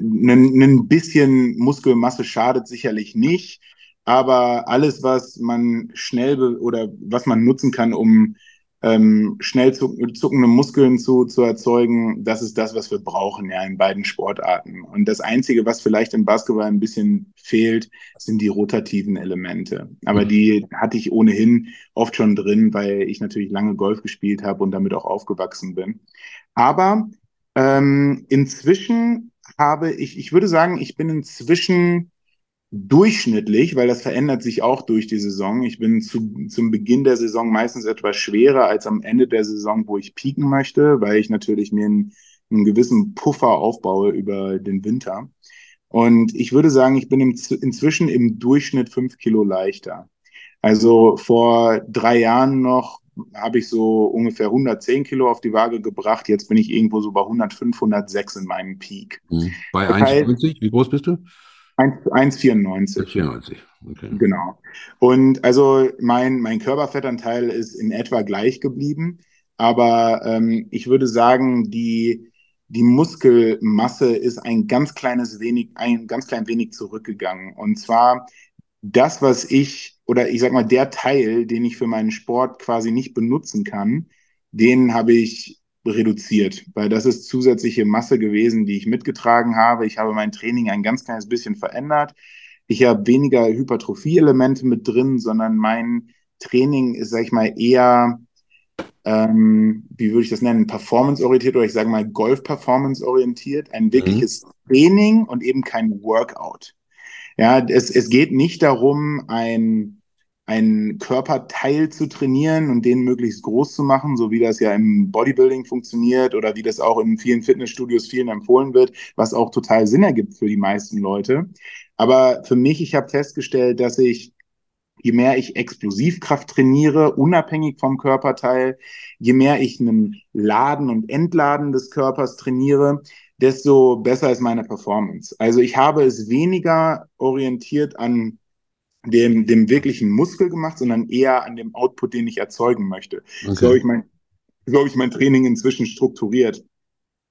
ein bisschen Muskelmasse schadet sicherlich nicht, aber alles, was man was man nutzen kann, um schnell zuckende Muskeln zu erzeugen, das ist das, was wir brauchen, ja, in beiden Sportarten. Und das Einzige, was vielleicht im Basketball ein bisschen fehlt, sind die rotativen Elemente. Aber die hatte ich ohnehin oft schon drin, weil ich natürlich lange Golf gespielt habe und damit auch aufgewachsen bin. Aber inzwischen habe ich würde sagen, ich bin inzwischen durchschnittlich, weil das verändert sich auch durch die Saison. Ich bin zum Beginn der Saison meistens etwas schwerer als am Ende der Saison, wo ich pieken möchte, weil ich natürlich mir einen gewissen Puffer aufbaue über den Winter. Und ich würde sagen, ich bin inzwischen im Durchschnitt 5 Kilo leichter. Also vor 3 Jahren noch habe ich so ungefähr 110 Kilo auf die Waage gebracht. Jetzt bin ich irgendwo so bei 105, 106 in meinem Peak. Bei 1,90? Wie groß bist du? 1,94. Okay. Genau. Und also mein Körperfettanteil ist in etwa gleich geblieben, aber ich würde sagen, die Muskelmasse ist ein ganz klein wenig zurückgegangen. Und zwar das, der Teil, den ich für meinen Sport quasi nicht benutzen kann, den habe ich reduziert, weil das ist zusätzliche Masse gewesen, die ich mitgetragen habe. Ich habe mein Training ein ganz kleines bisschen verändert. Ich habe weniger Hypertrophie-Elemente mit drin, sondern mein Training ist, sag ich mal, eher, wie würde ich das nennen, performance-orientiert oder ich sage mal Golf-Performance-orientiert. Ein wirkliches Training und eben kein Workout. Ja, es geht nicht darum, einen Körperteil zu trainieren und den möglichst groß zu machen, so wie das ja im Bodybuilding funktioniert oder wie das auch in vielen Fitnessstudios vielen empfohlen wird, was auch total Sinn ergibt für die meisten Leute. Aber für mich, ich habe festgestellt, dass je mehr ich Explosivkraft trainiere, unabhängig vom Körperteil, je mehr ich einen Laden und Entladen des Körpers trainiere, desto besser ist meine Performance. Also ich habe es weniger orientiert an dem wirklichen Muskel gemacht, sondern eher an dem Output, den ich erzeugen möchte. Okay. So habe ich mein Training inzwischen strukturiert.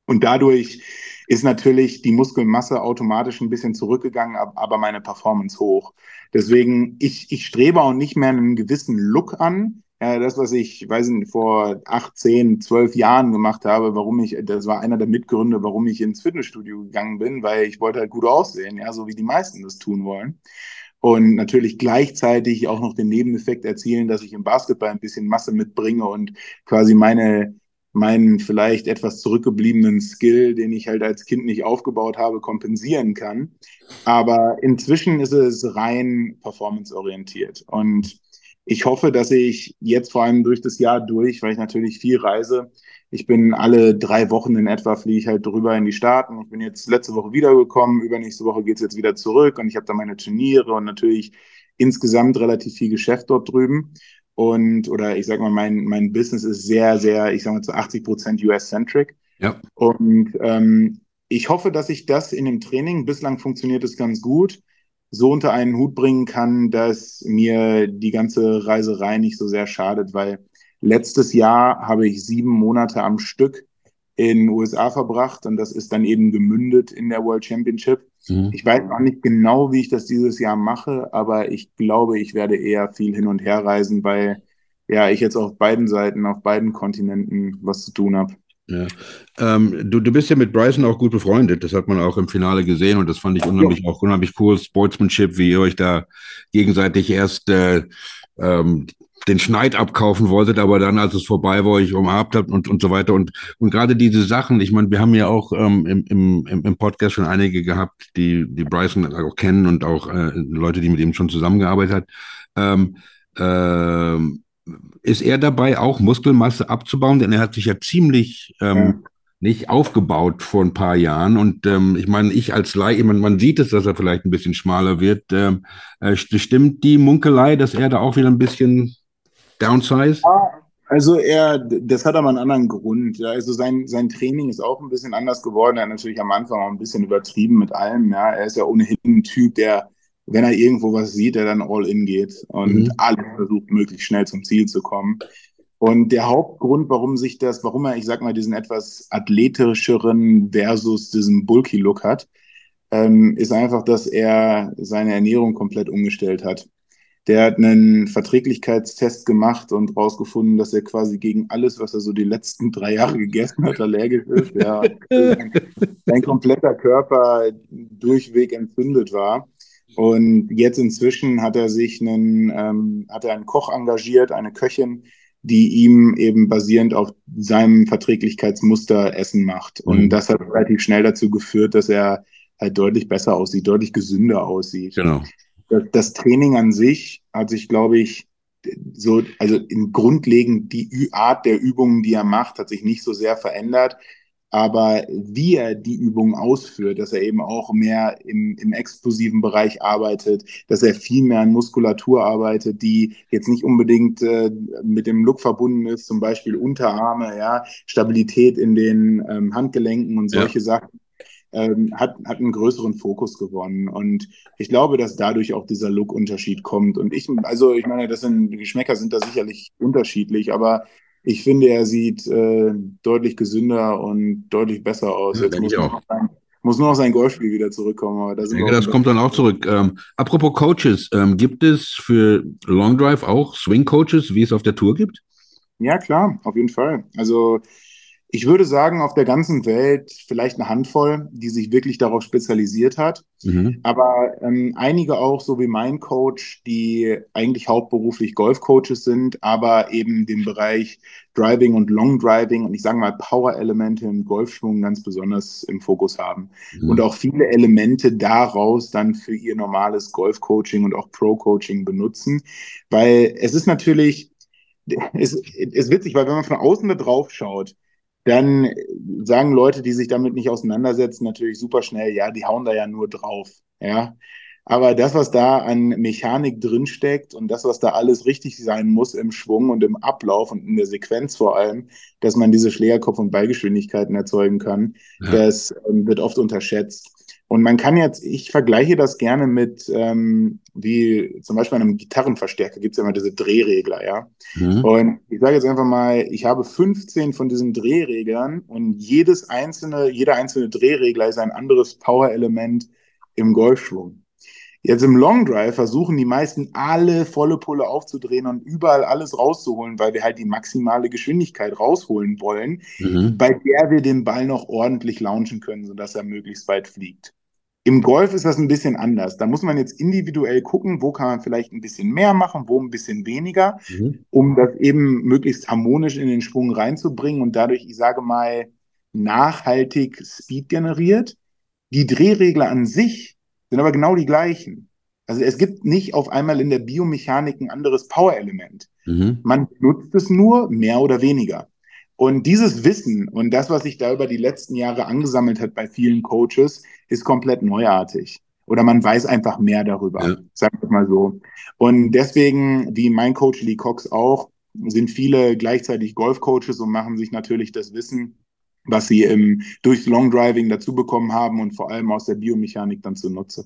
Und dadurch ist natürlich die Muskelmasse automatisch ein bisschen zurückgegangen, aber meine Performance hoch. Deswegen, ich strebe auch nicht mehr einen gewissen Look an. Das, was ich, weiß nicht, vor 8, 10, 12 Jahren gemacht habe, das war einer der Mitgründe, warum ich ins Fitnessstudio gegangen bin, weil ich wollte halt gut aussehen, ja, so wie die meisten das tun wollen. Und natürlich gleichzeitig auch noch den Nebeneffekt erzielen, dass ich im Basketball ein bisschen Masse mitbringe und quasi meinen vielleicht etwas zurückgebliebenen Skill, den ich halt als Kind nicht aufgebaut habe, kompensieren kann. Aber inzwischen ist es rein performanceorientiert. Und ich hoffe, dass ich jetzt vor allem durch das Jahr durch, weil ich natürlich viel reise, ich bin alle 3 Wochen in etwa, fliege ich halt drüber in die Staaten. Ich bin jetzt letzte Woche wiedergekommen, übernächste Woche geht's jetzt wieder zurück und ich habe da meine Turniere und natürlich insgesamt relativ viel Geschäft dort drüben. Oder ich sag mal, mein Business ist sehr, sehr, ich sag mal zu 80% US-centric. Ja. Und ich hoffe, dass ich das in dem Training, bislang funktioniert es ganz gut, so unter einen Hut bringen kann, dass mir die ganze Reiserei nicht so sehr schadet, weil letztes Jahr habe ich 7 Monate am Stück in den USA verbracht und das ist dann eben gemündet in der World Championship. Mhm. Ich weiß noch nicht genau, wie ich das dieses Jahr mache, aber ich glaube, ich werde eher viel hin und her reisen, weil ja ich jetzt auf beiden Kontinenten was zu tun habe. Ja. Du bist ja mit Bryson auch gut befreundet, das hat man auch im Finale gesehen und das fand ich unheimlich cool, Sportsmanship, wie ihr euch da gegenseitig erst den Schneid abkaufen wolltet, aber dann, als es vorbei war, euch umarmt habt und so weiter. Und gerade diese Sachen, ich meine, wir haben ja auch im Podcast schon einige gehabt, die Bryson auch kennen und auch Leute, die mit ihm schon zusammengearbeitet haben. Ist er dabei, auch Muskelmasse abzubauen? Denn er hat sich ja ziemlich nicht aufgebaut vor ein paar Jahren. Und ich meine, ich als Laie, man sieht es, dass er vielleicht ein bisschen schmaler wird. Stimmt die Munkelei, dass er da auch wieder ein bisschen downsized? Ja, also das hat aber einen anderen Grund. Ja. Also sein Training ist auch ein bisschen anders geworden. Er hat natürlich am Anfang auch ein bisschen übertrieben mit allem. Ja. Er ist ja ohnehin ein Typ, der, wenn er irgendwo was sieht, der dann all in geht und alles versucht, möglichst schnell zum Ziel zu kommen. Und der Hauptgrund, warum er, ich sag mal, diesen etwas athletischeren versus diesen Bulky-Look hat, ist einfach, dass er seine Ernährung komplett umgestellt hat. Der hat einen Verträglichkeitstest gemacht und rausgefunden, dass er quasi gegen alles, was er so die letzten 3 Jahre gegessen hat, allergisch ist. Ja, sein kompletter Körper durchweg entzündet war. Und jetzt inzwischen hat er sich einen Koch engagiert, eine Köchin, die ihm eben basierend auf seinem Verträglichkeitsmuster Essen macht. Und das hat relativ schnell dazu geführt, dass er halt deutlich besser aussieht, deutlich gesünder aussieht. Genau. Das Training an sich hat sich, glaube ich, grundlegend die Art der Übungen, die er macht, hat sich nicht so sehr verändert. Aber wie er die Übungen ausführt, dass er eben auch mehr im explosiven Bereich arbeitet, dass er viel mehr an Muskulatur arbeitet, die jetzt nicht unbedingt mit dem Look verbunden ist, zum Beispiel Unterarme, ja, Stabilität in den Handgelenken und solche Sachen, hat einen größeren Fokus gewonnen. Und ich glaube, dass dadurch auch dieser Look-Unterschied kommt. Und ich meine, die Geschmäcker sind da sicherlich unterschiedlich, aber ich finde, er sieht deutlich gesünder und deutlich besser aus. Jetzt muss nur noch sein Golfspiel wieder zurückkommen. Aber das kommt dann auch zurück. Apropos Coaches, gibt es für Long Drive auch Swing-Coaches, wie es auf der Tour gibt? Ja, klar, auf jeden Fall. Also ich würde sagen, auf der ganzen Welt vielleicht eine Handvoll, die sich wirklich darauf spezialisiert hat. Aber einige auch, so wie mein Coach, die eigentlich hauptberuflich Golfcoaches sind, aber eben den Bereich Driving und Long Driving und ich sage mal Power-Elemente im Golfschwung ganz besonders im Fokus haben. Und auch viele Elemente daraus dann für ihr normales Golfcoaching und auch Pro-Coaching benutzen. Weil es ist natürlich, es ist witzig, weil wenn man von außen da drauf schaut, dann sagen Leute, die sich damit nicht auseinandersetzen, natürlich super schnell, ja, die hauen da ja nur drauf, ja. Aber das, was da an Mechanik drinsteckt und das, was da alles richtig sein muss im Schwung und im Ablauf und in der Sequenz vor allem, dass man diese Schlägerkopf- und Ballgeschwindigkeiten erzeugen kann, das wird oft unterschätzt. Und man kann jetzt, ich vergleiche das gerne mit, wie zum Beispiel an einem Gitarrenverstärker gibt es ja immer diese Drehregler, ja. Und ich sage jetzt einfach mal, ich habe 15 von diesen Drehreglern und jeder einzelne Drehregler ist ein anderes Power-Element im Golfschwung. Jetzt im Long Drive versuchen die meisten alle volle Pulle aufzudrehen und überall alles rauszuholen, weil wir halt die maximale Geschwindigkeit rausholen wollen, bei der wir den Ball noch ordentlich launchen können, sodass er möglichst weit fliegt. Im Golf ist das ein bisschen anders. Da muss man jetzt individuell gucken, wo kann man vielleicht ein bisschen mehr machen, wo ein bisschen weniger, um das eben möglichst harmonisch in den Schwung reinzubringen und dadurch, ich sage mal, nachhaltig Speed generiert. Die Drehregler an sich sind aber genau die gleichen. Also es gibt nicht auf einmal in der Biomechanik ein anderes Power-Element. Man nutzt es nur mehr oder weniger. Und dieses Wissen und das, was sich da über die letzten Jahre angesammelt hat bei vielen Coaches, ist komplett neuartig. Oder man weiß einfach mehr darüber, sagen wir mal so. Und deswegen, wie mein Coach Lee Cox auch, sind viele gleichzeitig Golfcoaches und machen sich natürlich das Wissen, was sie durchs Long Driving dazu bekommen haben und vor allem aus der Biomechanik dann zunutze.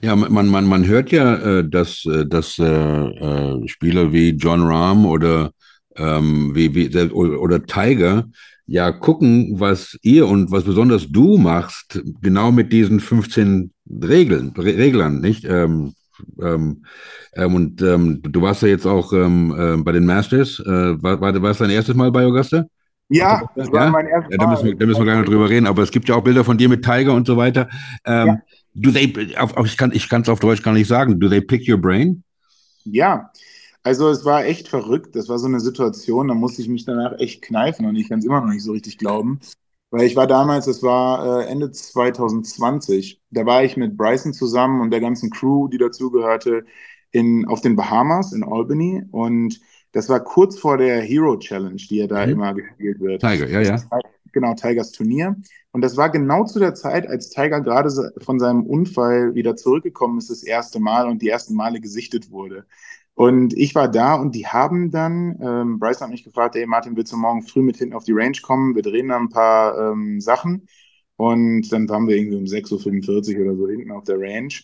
Ja, man hört ja, dass Spieler wie John Rahm oder oder Tiger ja gucken, was ihr und was besonders du machst, genau mit diesen 15 Reglern, nicht? Du warst ja jetzt auch bei den Masters. War das dein erstes Mal bei Augusta? Ja, das war mein erstes Mal. Da müssen wir gar nicht drüber reden, aber es gibt ja auch Bilder von dir mit Tiger und so weiter. Ich kann es auf Deutsch gar nicht sagen. Do they pick your brain? Ja, Also es war echt verrückt. Das war so eine Situation, da musste ich mich danach echt kneifen und ich kann es immer noch nicht so richtig glauben. Weil ich war damals, das war Ende 2020, da war ich mit Bryson zusammen und der ganzen Crew, die dazugehörte, auf den Bahamas in Albany. Und das war kurz vor der Hero Challenge, die ja da immer gespielt wird. Tiger, ja, ja. Genau, Tigers Turnier. Und das war genau zu der Zeit, als Tiger gerade von seinem Unfall wieder zurückgekommen ist, das erste Mal und die ersten Male gesichtet wurde. Und ich war da und die haben dann, Bryson hat mich gefragt, hey Martin, willst du morgen früh mit hinten auf die Range kommen? Wir drehen da ein paar Sachen. Und dann waren wir irgendwie um 6.45 Uhr oder so hinten auf der Range.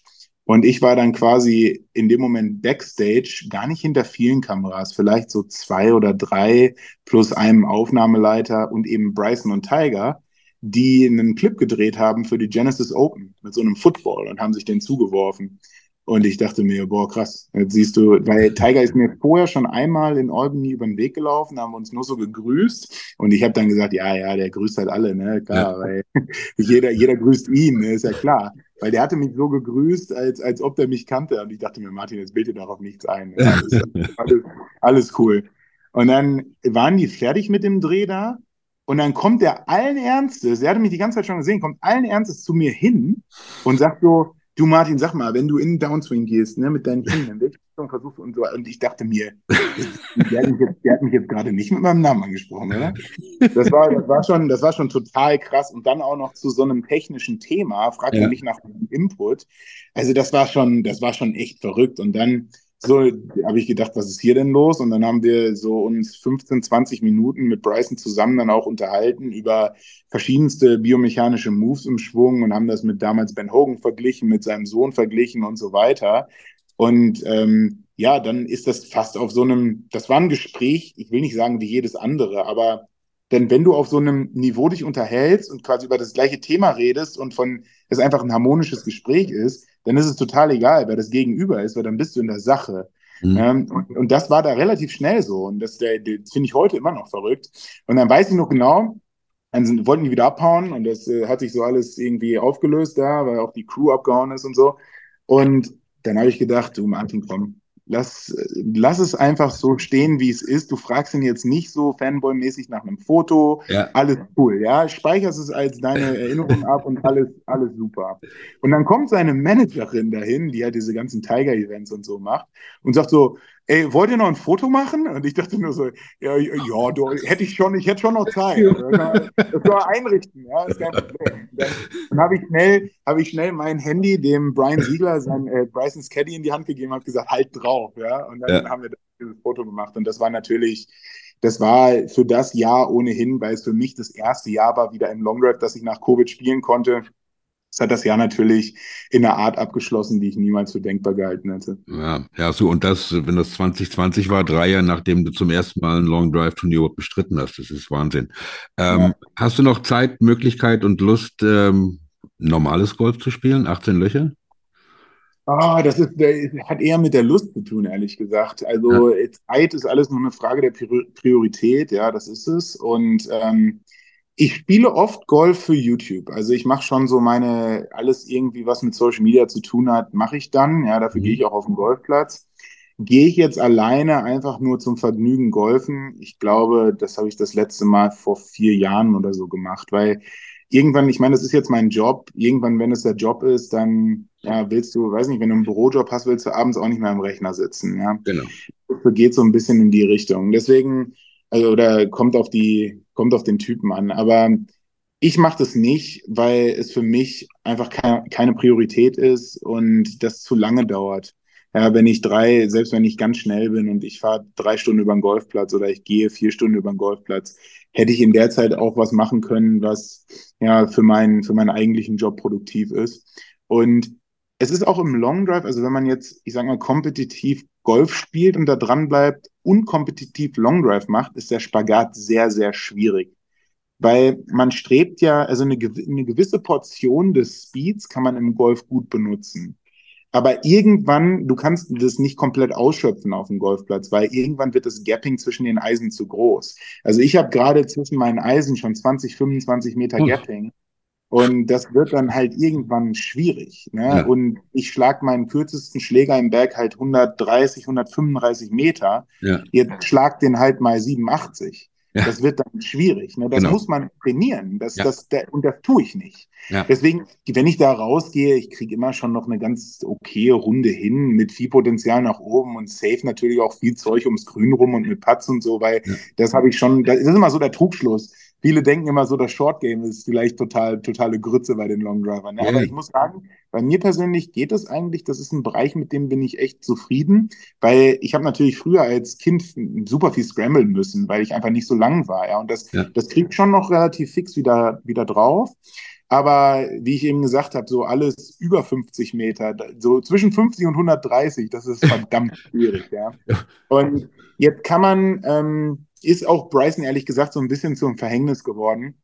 Und ich war dann quasi in dem Moment Backstage, gar nicht hinter vielen Kameras, vielleicht so 2 oder 3 plus einem Aufnahmeleiter und eben Bryson und Tiger, die einen Clip gedreht haben für die Genesis Open mit so einem Football und haben sich den zugeworfen. Und ich dachte mir, boah, krass, jetzt siehst du, weil Tiger ist mir vorher schon einmal in Albany über den Weg gelaufen, haben uns nur so gegrüßt und ich habe dann gesagt, ja, der grüßt halt alle, ne, klar, ja. Weil jeder grüßt ihn, ne? Ist ja klar, weil der hatte mich so gegrüßt, als ob der mich kannte und ich dachte mir, Martin, jetzt bild dir darauf nichts ein, ne? Alles cool. Und dann waren die fertig mit dem Dreh da und dann kommt der allen Ernstes, er hatte mich die ganze Zeit schon gesehen, kommt allen Ernstes zu mir hin und sagt so, du Martin, sag mal, wenn du in den Downswing gehst, ne, mit deinen Händen, in welche Richtung versuchst du und so. Und ich dachte mir, der hat mich jetzt gerade nicht mit meinem Namen angesprochen, oder? Das war schon total krass. Und dann auch noch zu so einem technischen Thema, fragte mich nach dem Input. Also das war schon echt verrückt. Und dann so habe ich gedacht, was ist hier denn los? Und dann haben wir so uns 15, 20 Minuten mit Bryson zusammen dann auch unterhalten über verschiedenste biomechanische Moves im Schwung und haben das mit damals Ben Hogan verglichen, mit seinem Sohn verglichen und so weiter. Und dann ist das fast auf so einem, das war ein Gespräch, ich will nicht sagen wie jedes andere, aber denn wenn du auf so einem Niveau dich unterhältst und quasi über das gleiche Thema redest und es einfach ein harmonisches Gespräch ist, dann ist es total egal, wer das Gegenüber ist, weil dann bist du in der Sache. Mhm. Und das war da relativ schnell so. Und das finde ich heute immer noch verrückt. Und dann weiß ich noch genau, dann wollten die wieder abhauen und das hat sich so alles irgendwie aufgelöst da, weil auch die Crew abgehauen ist und so. Und dann habe ich gedacht, du Martin, komm, lass es einfach so stehen, wie es ist. Du fragst ihn jetzt nicht so Fanboy-mäßig nach einem Foto. Ja. Alles cool, ja. Speicherst es als deine Erinnerung ab und alles super. Und dann kommt seine Managerin dahin, die halt diese ganzen Tiger-Events und so macht und sagt so, ey, wollt ihr noch ein Foto machen? Und ich dachte nur so, ja, ich hätte schon noch Zeit. Das war einrichten, ja, ist kein Problem. Dann habe ich schnell mein Handy dem Brian Siegler, Brysons Caddy in die Hand gegeben, habe gesagt, halt drauf, ja. Und dann haben wir dieses Foto gemacht. Und das war natürlich, das war für das Jahr ohnehin, weil es für mich das erste Jahr war, wieder im Long Drive, dass ich nach Covid spielen konnte. Das hat das Jahr natürlich in einer Art abgeschlossen, die ich niemals für denkbar gehalten hätte. Ja, so und das, wenn das 2020 war, 3 Jahre nachdem du zum ersten Mal ein Long Drive Turnier bestritten hast, das ist Wahnsinn. Hast du noch Zeit, Möglichkeit und Lust, normales Golf zu spielen, 18 Löcher? Das hat eher mit der Lust zu tun, ehrlich gesagt. Also Zeit ist alles nur eine Frage der Priorität, ja, das ist es. Und ich spiele oft Golf für YouTube. Also ich mache schon so alles irgendwie, was mit Social Media zu tun hat, mache ich dann. Ja, dafür gehe ich auch auf den Golfplatz. Gehe ich jetzt alleine einfach nur zum Vergnügen golfen? Ich glaube, das habe ich das letzte Mal vor 4 Jahren oder so gemacht, weil irgendwann, ich meine, das ist jetzt mein Job. Irgendwann, wenn es der Job ist, dann willst du, weiß nicht, wenn du einen Bürojob hast, willst du abends auch nicht mehr am Rechner sitzen. Ja, genau. Das geht so ein bisschen in die Richtung. Deswegen, also oder kommt auf den Typen an, aber ich mache das nicht, weil es für mich einfach keine Priorität ist und das zu lange dauert. Ja, selbst wenn ich ganz schnell bin und ich fahre 3 Stunden über den Golfplatz oder ich gehe 4 Stunden über den Golfplatz, hätte ich in der Zeit auch was machen können, was ja für meinen eigentlichen Job produktiv ist. Und es ist auch im Long Drive, also wenn man jetzt, ich sage mal, kompetitiv Golf spielt und da dran bleibt, unkompetitiv Long Drive macht, ist der Spagat sehr, sehr schwierig. Weil man strebt ja, also eine gewisse Portion des Speeds kann man im Golf gut benutzen. Aber irgendwann, du kannst das nicht komplett ausschöpfen auf dem Golfplatz, weil irgendwann wird das Gapping zwischen den Eisen zu groß. Also ich habe gerade zwischen meinen Eisen schon 20, 25 Meter Gapping. Und das wird dann halt irgendwann schwierig. Ne? Ja. Und ich schlage meinen kürzesten Schläger im Berg halt 130, 135 Meter. Ja. Jetzt schlagt den halt mal 87. Ja. Das wird dann schwierig. Ne? Das muss man trainieren. Und das tue ich nicht. Ja. Deswegen, wenn ich da rausgehe, ich kriege immer schon noch eine ganz okaye Runde hin mit viel Potenzial nach oben und safe natürlich auch viel Zeug ums Grün rum und mit Putts und so, weil das habe ich schon, das ist immer so der Trugschluss. Viele denken immer so, das Short Game ist vielleicht totale Grütze bei den Long Drivern. Aber ich muss sagen, bei mir persönlich geht das eigentlich, das ist ein Bereich, mit dem bin ich echt zufrieden, weil ich habe natürlich früher als Kind super viel scramblen müssen, weil ich einfach nicht so lang war. Ja? Und das kriegt schon noch relativ fix wieder drauf. Aber wie ich eben gesagt habe, so alles über 50 Meter, so zwischen 50 und 130, das ist verdammt schwierig. Ja? Und jetzt kann man... ist auch Bryson, ehrlich gesagt, so ein bisschen zum Verhängnis geworden,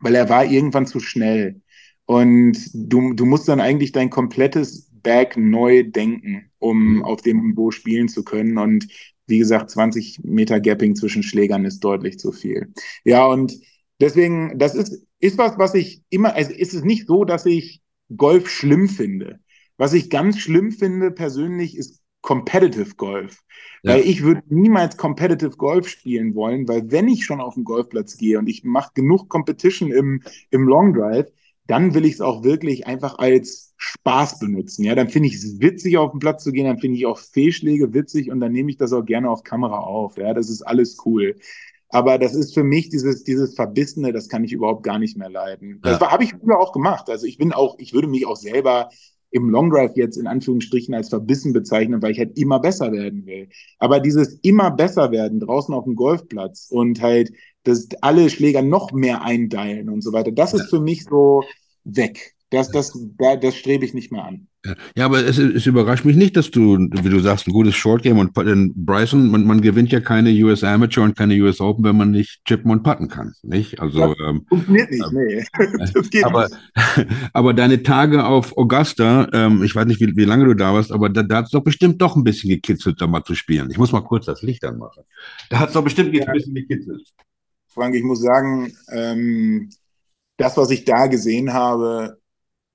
weil er war irgendwann zu schnell. Und du musst dann eigentlich dein komplettes Bag neu denken, um auf dem Niveau spielen zu können. Und wie gesagt, 20 Meter Gapping zwischen Schlägern ist deutlich zu viel. Ja, und deswegen, das ist was ich immer, also ist es nicht so, dass ich Golf schlimm finde. Was ich ganz schlimm finde persönlich ist Competitive Golf. Ja. Weil ich würde niemals Competitive Golf spielen wollen, weil wenn ich schon auf den Golfplatz gehe und ich mache genug Competition im Long Drive, dann will ich es auch wirklich einfach als Spaß benutzen. Ja, dann finde ich es witzig, auf den Platz zu gehen, dann finde ich auch Fehlschläge witzig und dann nehme ich das auch gerne auf Kamera auf. Ja, das ist alles cool. Aber das ist für mich dieses Verbissene, das kann ich überhaupt gar nicht mehr leiden. Ja. Das habe ich früher auch gemacht. Also ich würde mich auch selber im Long Drive jetzt in Anführungsstrichen als verbissen bezeichnen, weil ich halt immer besser werden will. Aber dieses immer besser werden draußen auf dem Golfplatz und halt, dass alle Schläger noch mehr eindeilen und so weiter, das ist für mich so weg. Das strebe ich nicht mehr an. Ja, aber es überrascht mich nicht, dass du, wie du sagst, ein gutes Shortgame und Bryson, man gewinnt ja keine US Amateur und keine US Open, wenn man nicht chippen und putten kann, nicht? Also, funktioniert nicht, nee. Aber deine Tage auf Augusta, ich weiß nicht, wie lange du da warst, aber da hat es doch bestimmt doch ein bisschen gekitzelt, da mal zu spielen. Ich muss mal kurz das Licht anmachen. Da hat es doch bestimmt ein bisschen gekitzelt. Frank, ich muss sagen, das, was ich da gesehen habe,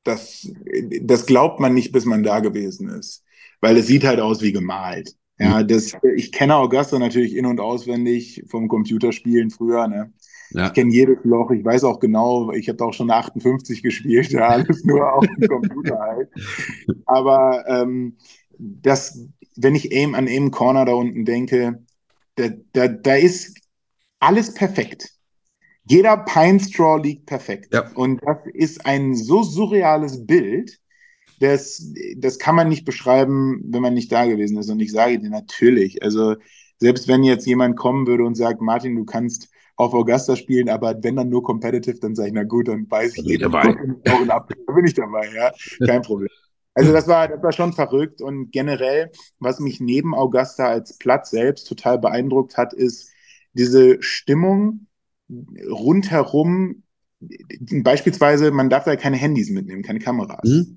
das glaubt man nicht, bis man da gewesen ist. Weil es sieht halt aus wie gemalt. Ja, ich kenne Augusta natürlich in- und auswendig vom Computerspielen früher. Ne? Ja. Ich kenne jedes Loch, ich weiß auch genau, ich habe da auch schon eine 58 gespielt, ja, alles nur auf dem Computer halt. Aber wenn ich an Aim Corner da unten denke, da ist alles perfekt. Jeder Pine Straw liegt perfekt. Ja. Und das ist ein so surreales Bild, das kann man nicht beschreiben, wenn man nicht da gewesen ist. Und ich sage dir natürlich, also selbst wenn jetzt jemand kommen würde und sagt, Martin, du kannst auf Augusta spielen, aber wenn dann nur competitive, dann sage ich, na gut, dann weiß ich eben, da bin ich dabei, ja, kein Problem. Also das war schon verrückt und generell, was mich neben Augusta als Platz selbst total beeindruckt hat, ist diese Stimmung rundherum, beispielsweise, man darf da keine Handys mitnehmen, keine Kameras.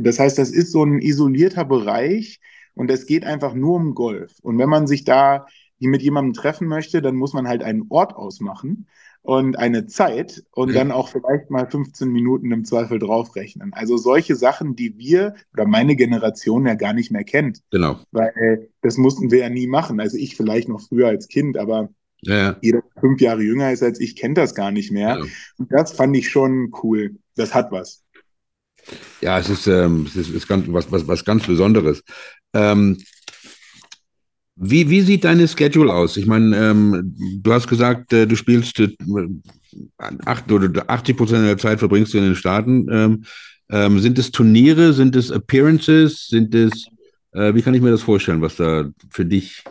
Das heißt, das ist so ein isolierter Bereich und es geht einfach nur um Golf. Und wenn man sich da mit jemandem treffen möchte, dann muss man halt einen Ort ausmachen und eine Zeit und dann auch vielleicht mal 15 Minuten im Zweifel draufrechnen. Also solche Sachen, die wir oder meine Generation ja gar nicht mehr kennt. Genau. Weil das mussten wir ja nie machen. Also ich vielleicht noch früher als Kind, aber ja. Jeder, der 5 Jahre jünger ist als ich, kennt das gar nicht mehr. Ja. Und das fand ich schon cool. Das hat was. Ja, es ist ganz, was ganz Besonderes. Wie sieht deine Schedule aus? Ich meine, du hast gesagt, du spielst 80% der Zeit verbringst du in den Staaten. Sind es Turniere? Sind es Appearances? Sind es? Wie kann ich mir das vorstellen, was da für dich...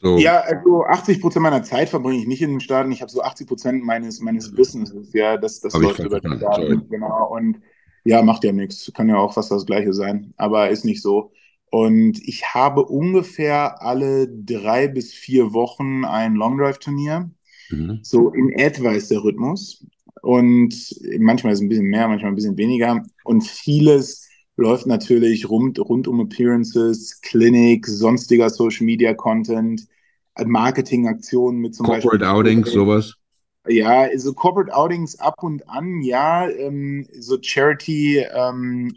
So. Ja, also 80% meiner Zeit verbringe ich nicht in den Staaten. Ich habe so 80% meines Businesses. Ja, das läuft über den Staaten. Genau. Und ja, macht ja nichts. Kann ja auch fast das Gleiche sein. Aber ist nicht so. Und ich habe ungefähr alle 3 bis 4 Wochen ein Long Drive Turnier. Mhm. So in etwa ist der Rhythmus. Und manchmal ist es ein bisschen mehr, manchmal ein bisschen weniger. Und vieles läuft natürlich rund um Appearances, Clinic, sonstiger Social Media Content, Marketingaktionen mit zum Beispiel Corporate Outings, sowas. Ja, so Corporate Outings ab und an, ja. So Charity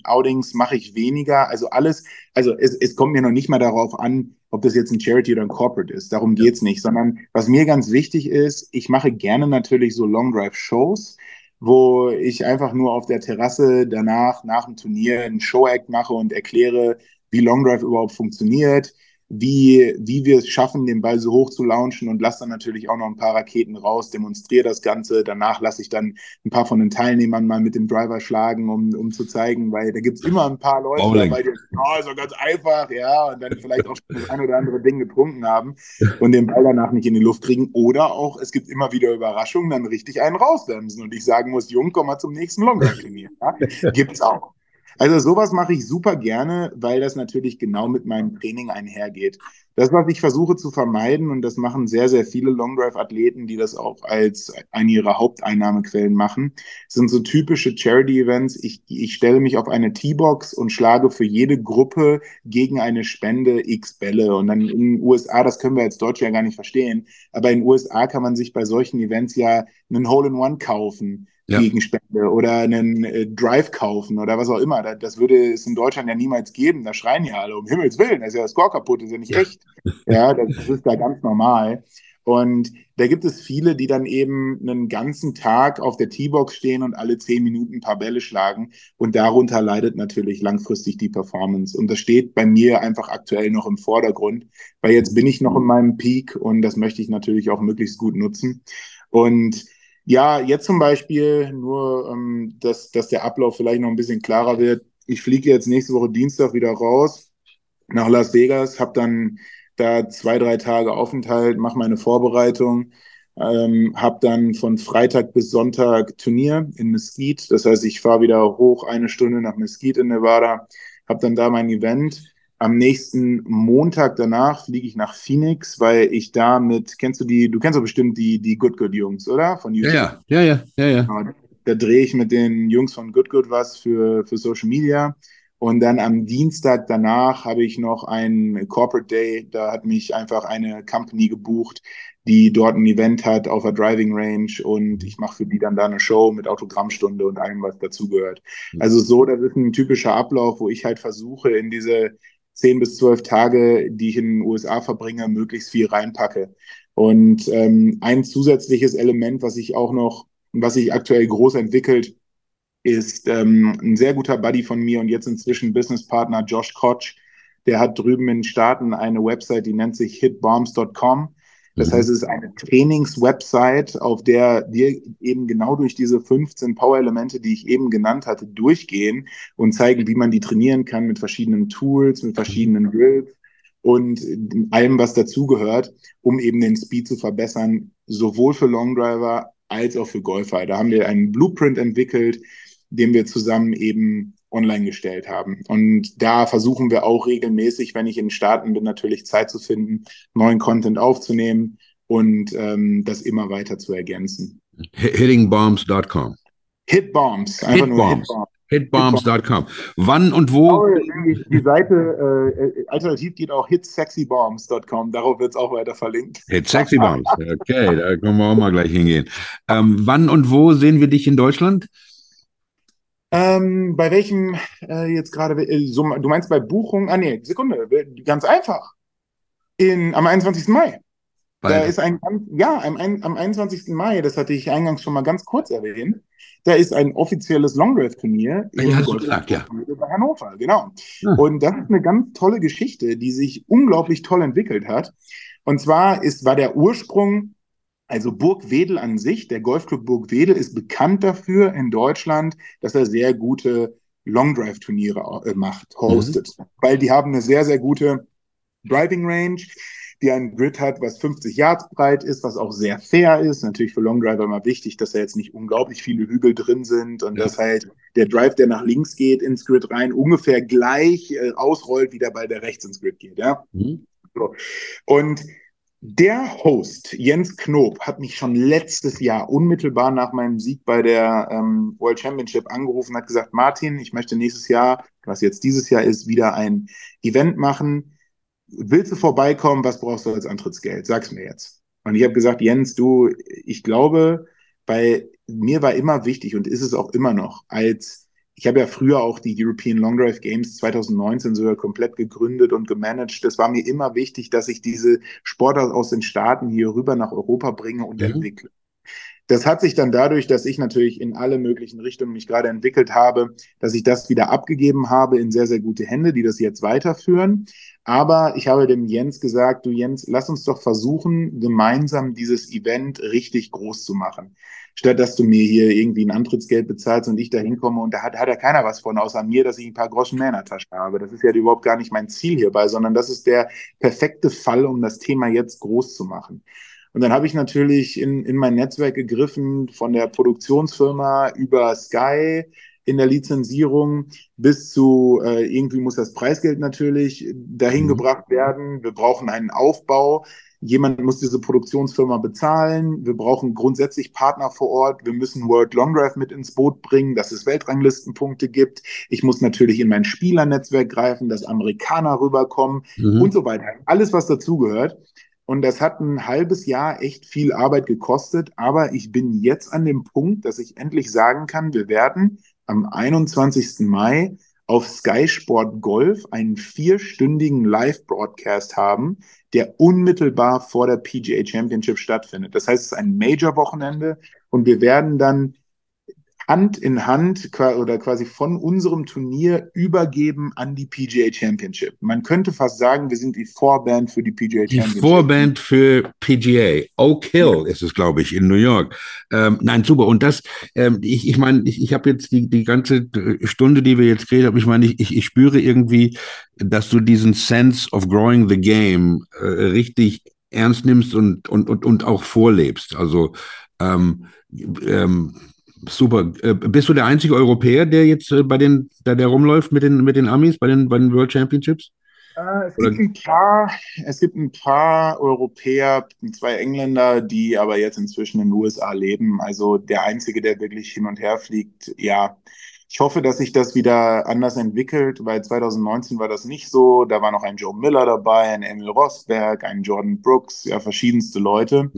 Outings mache ich weniger. Also alles, also es kommt mir noch nicht mal darauf an, ob das jetzt ein Charity oder ein Corporate ist. Darum geht's nicht, sondern was mir ganz wichtig ist, ich mache gerne natürlich so Long Drive Shows, wo ich einfach nur auf der Terrasse danach, nach dem Turnier, einen Showact mache und erkläre, wie Long Drive überhaupt funktioniert, wie wir es schaffen, den Ball so hoch zu launchen, und lasse dann natürlich auch noch ein paar Raketen raus, demonstriere das Ganze. Danach lasse ich dann ein paar von den Teilnehmern mal mit dem Driver schlagen, um zu zeigen, weil da gibt es immer ein paar Leute, weil die ist doch ganz einfach, ja, und dann vielleicht auch schon das ein oder andere Ding getrunken haben und den Ball danach nicht in die Luft kriegen. Oder auch, es gibt immer wieder Überraschungen, dann richtig einen rausbremsen und ich sagen muss, Jung, komm mal zum nächsten Long-Turnier. Ja? Gibt's auch. Also sowas mache ich super gerne, weil das natürlich genau mit meinem Training einhergeht. Das, was ich versuche zu vermeiden, und das machen sehr, sehr viele Long-Drive-Athleten, die das auch als eine ihrer Haupteinnahmequellen machen, sind so typische Charity-Events. Ich stelle mich auf eine T-Box und schlage für jede Gruppe gegen eine Spende x Bälle. Und dann in den USA, das können wir als Deutsche ja gar nicht verstehen, aber in den USA kann man sich bei solchen Events ja einen Hole-in-One kaufen. Ja. Gegenstände oder einen Drive kaufen oder was auch immer. Das würde es in Deutschland ja niemals geben. Da schreien ja alle, um Himmels Willen, da ist ja der Score kaputt, das ist ja nicht echt. Ja, das ist da ganz normal. Und da gibt es viele, die dann eben einen ganzen Tag auf der T-Box stehen und alle 10 Minuten ein paar Bälle schlagen. Und darunter leidet natürlich langfristig die Performance. Und das steht bei mir einfach aktuell noch im Vordergrund, weil jetzt bin ich noch in meinem Peak und das möchte ich natürlich auch möglichst gut nutzen. Und ja, jetzt zum Beispiel, nur dass der Ablauf vielleicht noch ein bisschen klarer wird. Ich fliege jetzt nächste Woche Dienstag wieder raus nach Las Vegas, habe dann da 2-3 Tage Aufenthalt, mache meine Vorbereitung, habe dann von Freitag bis Sonntag Turnier in Mesquite. Das heißt, ich fahre wieder hoch 1 Stunde nach Mesquite in Nevada, habe dann da mein Event. Am nächsten Montag danach fliege ich nach Phoenix, weil ich da mit, du kennst doch bestimmt die Good Good Jungs, oder? Von YouTube. Ja. Genau, da drehe ich mit den Jungs von Good Good was für Social Media. Und dann am Dienstag danach habe ich noch einen Corporate Day. Da hat mich einfach eine Company gebucht, die dort ein Event hat auf der Driving Range, und ich mache für die dann da eine Show mit Autogrammstunde und allem, was dazugehört. Also so, das ist ein typischer Ablauf, wo ich halt versuche, in diese 10 bis 12 Tage, die ich in den USA verbringe, möglichst viel reinpacke. Und ein zusätzliches Element, was sich aktuell groß entwickelt, ist ein sehr guter Buddy von mir und jetzt inzwischen Businesspartner Josh Koch. Der hat drüben in den Staaten eine Website, die nennt sich hitbombs.com. Das heißt, es ist eine Trainings-Website, auf der wir eben genau durch diese 15 Power-Elemente, die ich eben genannt hatte, durchgehen und zeigen, wie man die trainieren kann mit verschiedenen Tools, mit verschiedenen Drills und allem, was dazugehört, um eben den Speed zu verbessern, sowohl für Longdriver als auch für Golfer. Da haben wir einen Blueprint entwickelt, den wir zusammen eben online gestellt haben. Und da versuchen wir auch regelmäßig, wenn ich in den Staaten bin, natürlich Zeit zu finden, neuen Content aufzunehmen und das immer weiter zu ergänzen. Hitbombs.com. Hitbombs, einfach nur Hitbombs. Hitbombs.com. Wann und wo? Die Seite, alternativ geht auch hitsexybombs.com. Darauf wird es auch weiter verlinkt. Hitsexybombs, okay, da können wir auch mal gleich hingehen. Wann und wo sehen wir dich in Deutschland? Bei welchem jetzt gerade, du meinst bei Buchung? Ah nee, Sekunde, ganz einfach. Am 21. Mai. Da ist am 21. Mai, das hatte ich eingangs schon mal ganz kurz erwähnt, da ist ein offizielles Long-Drive-Turnier über Hannover, genau. Ja. Und das ist eine ganz tolle Geschichte, die sich unglaublich toll entwickelt hat. Und zwar war der Ursprung, also Burg Wedel an sich, der Golfclub Burg Wedel ist bekannt dafür in Deutschland, dass er sehr gute Long-Drive-Turniere hostet. Mhm. Weil die haben eine sehr, sehr gute Driving Range, die einen Grid hat, was 50 Yards breit ist, was auch sehr fair ist. Natürlich für Long-Driver immer wichtig, dass da jetzt nicht unglaublich viele Hügel drin sind und dass halt der Drive, der nach links geht, ins Grid rein, ungefähr gleich ausrollt, wie der Ball, der rechts ins Grid geht. Ja? Mhm. So. Und der Host, Jens Knob, hat mich schon letztes Jahr unmittelbar nach meinem Sieg bei der World Championship angerufen und hat gesagt, Martin, ich möchte nächstes Jahr, was jetzt dieses Jahr ist, wieder ein Event machen. Willst du vorbeikommen? Was brauchst du als Antrittsgeld? Sag's mir jetzt. Und ich habe gesagt, Jens, ich glaube, weil mir war immer wichtig und ist es auch immer noch, ich habe ja früher auch die European Long Drive Games 2019 sogar komplett gegründet und gemanagt. Das war mir immer wichtig, dass ich diese Sportler aus den Staaten hier rüber nach Europa bringe und entwickle. Das hat sich dann dadurch, dass ich natürlich in alle möglichen Richtungen mich gerade entwickelt habe, dass ich das wieder abgegeben habe in sehr, sehr gute Hände, die das jetzt weiterführen. Aber ich habe dem Jens gesagt, du Jens, lass uns doch versuchen, gemeinsam dieses Event richtig groß zu machen. Statt dass du mir hier irgendwie ein Antrittsgeld bezahlst und ich da hinkomme und da hat ja keiner was von, außer mir, dass ich ein paar Groschen mehr in der Tasche habe. Das ist ja überhaupt gar nicht mein Ziel hierbei, sondern das ist der perfekte Fall, um das Thema jetzt groß zu machen. Und dann habe ich natürlich in mein Netzwerk gegriffen, von der Produktionsfirma über Sky in der Lizenzierung bis zu, irgendwie muss das Preisgeld natürlich dahin gebracht werden. Wir brauchen einen Aufbau. Jemand muss diese Produktionsfirma bezahlen. Wir brauchen grundsätzlich Partner vor Ort. Wir müssen World Long Drive mit ins Boot bringen, dass es Weltranglistenpunkte gibt. Ich muss natürlich in mein Spielernetzwerk greifen, dass Amerikaner rüberkommen und so weiter. Alles, was dazugehört. Und das hat ein halbes Jahr echt viel Arbeit gekostet, aber ich bin jetzt an dem Punkt, dass ich endlich sagen kann, wir werden am 21. Mai auf Sky Sport Golf einen 4-stündigen Live-Broadcast haben, der unmittelbar vor der PGA Championship stattfindet. Das heißt, es ist ein Major-Wochenende und wir werden dann Hand in Hand oder quasi von unserem Turnier übergeben an die PGA Championship. Man könnte fast sagen, wir sind die Vorband für die PGA Championship. Die Vorband für PGA. Oak Hill ist es, glaube ich, in New York. Nein, super. Und das, ich meine, ich habe jetzt die ganze Stunde, die wir jetzt geredet haben, ich meine, ich spüre irgendwie, dass du diesen Sense of growing the game richtig ernst nimmst und auch vorlebst. Also, super. Bist du der einzige Europäer, der jetzt der rumläuft mit den Amis bei den World Championships? Es gibt ein paar Europäer, 2 Engländer, die aber jetzt inzwischen in den USA leben. Also der einzige, der wirklich hin und her fliegt, ja. Ich hoffe, dass sich das wieder anders entwickelt, weil 2019 war das nicht so. Da war noch ein Joe Miller dabei, ein Emil Rosberg, ein Jordan Brooks, ja, verschiedenste Leute.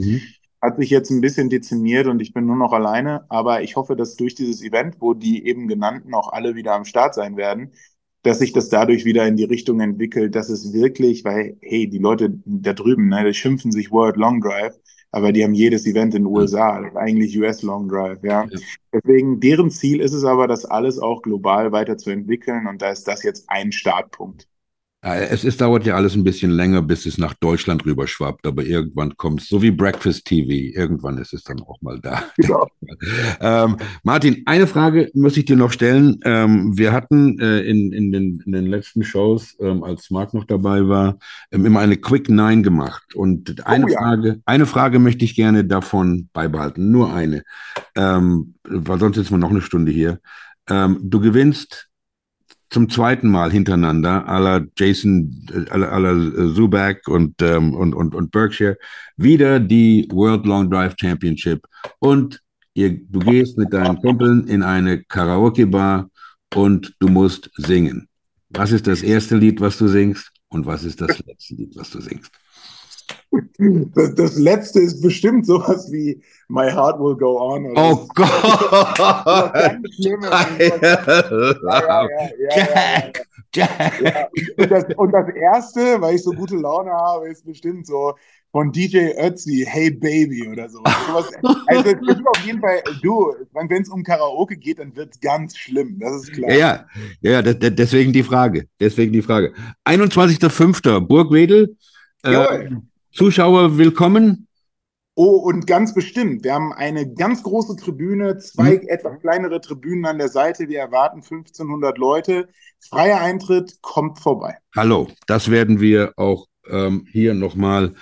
Hat sich jetzt ein bisschen dezimiert und ich bin nur noch alleine, aber ich hoffe, dass durch dieses Event, wo die eben genannten auch alle wieder am Start sein werden, dass sich das dadurch wieder in die Richtung entwickelt, dass es wirklich, weil, hey, die Leute da drüben, ne, die schimpfen sich World Long Drive, aber die haben jedes Event in den USA, das ist eigentlich US Long Drive, ja. Deswegen, deren Ziel ist es aber, das alles auch global weiterzuentwickeln und da ist das jetzt ein Startpunkt. Es dauert ja alles ein bisschen länger, bis es nach Deutschland rüberschwappt, aber irgendwann kommt es, so wie Breakfast TV, irgendwann ist es dann auch mal da. Genau. Martin, eine Frage muss ich dir noch stellen. Wir hatten in den letzten Shows, als Marc noch dabei war, immer eine Quick Nine gemacht. Und eine Frage möchte ich gerne davon beibehalten, nur eine. Weil sonst sitzen wir noch eine Stunde hier. Du gewinnst zum zweiten Mal hintereinander, à la Zuback und Berkshire, wieder die World Long Drive Championship. Und du gehst mit deinen Kumpeln in eine Karaoke-Bar und du musst singen. Was ist das erste Lied, was du singst? Und was ist das letzte Lied, was du singst? Das letzte ist bestimmt sowas wie My Heart Will Go On. Oder oh Gott! Und das erste, weil ich so gute Laune habe, ist bestimmt so von DJ Ötzi, Hey Baby oder sowas. Also es ist auf jeden Fall, wenn es um Karaoke geht, dann wird es ganz schlimm, das ist klar. Ja, deswegen die Frage. 21.05. Burg Wedel. Zuschauer willkommen. Oh, und ganz bestimmt. Wir haben eine ganz große Tribüne, 2 etwas kleinere Tribünen an der Seite. Wir erwarten 1500 Leute. Freier Eintritt, kommt vorbei. Hallo, das werden wir auch hier nochmal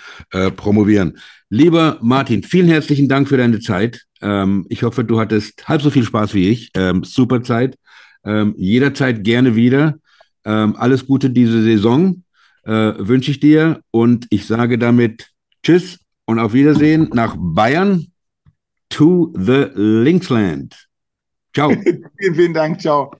promovieren. Lieber Martin, vielen herzlichen Dank für deine Zeit. Ich hoffe, du hattest halb so viel Spaß wie ich. Super Zeit. Jederzeit gerne wieder. Alles Gute diese Saison. Wünsche ich dir und ich sage damit Tschüss und auf Wiedersehen nach Bayern to the Linksland. Ciao. Vielen Dank, ciao.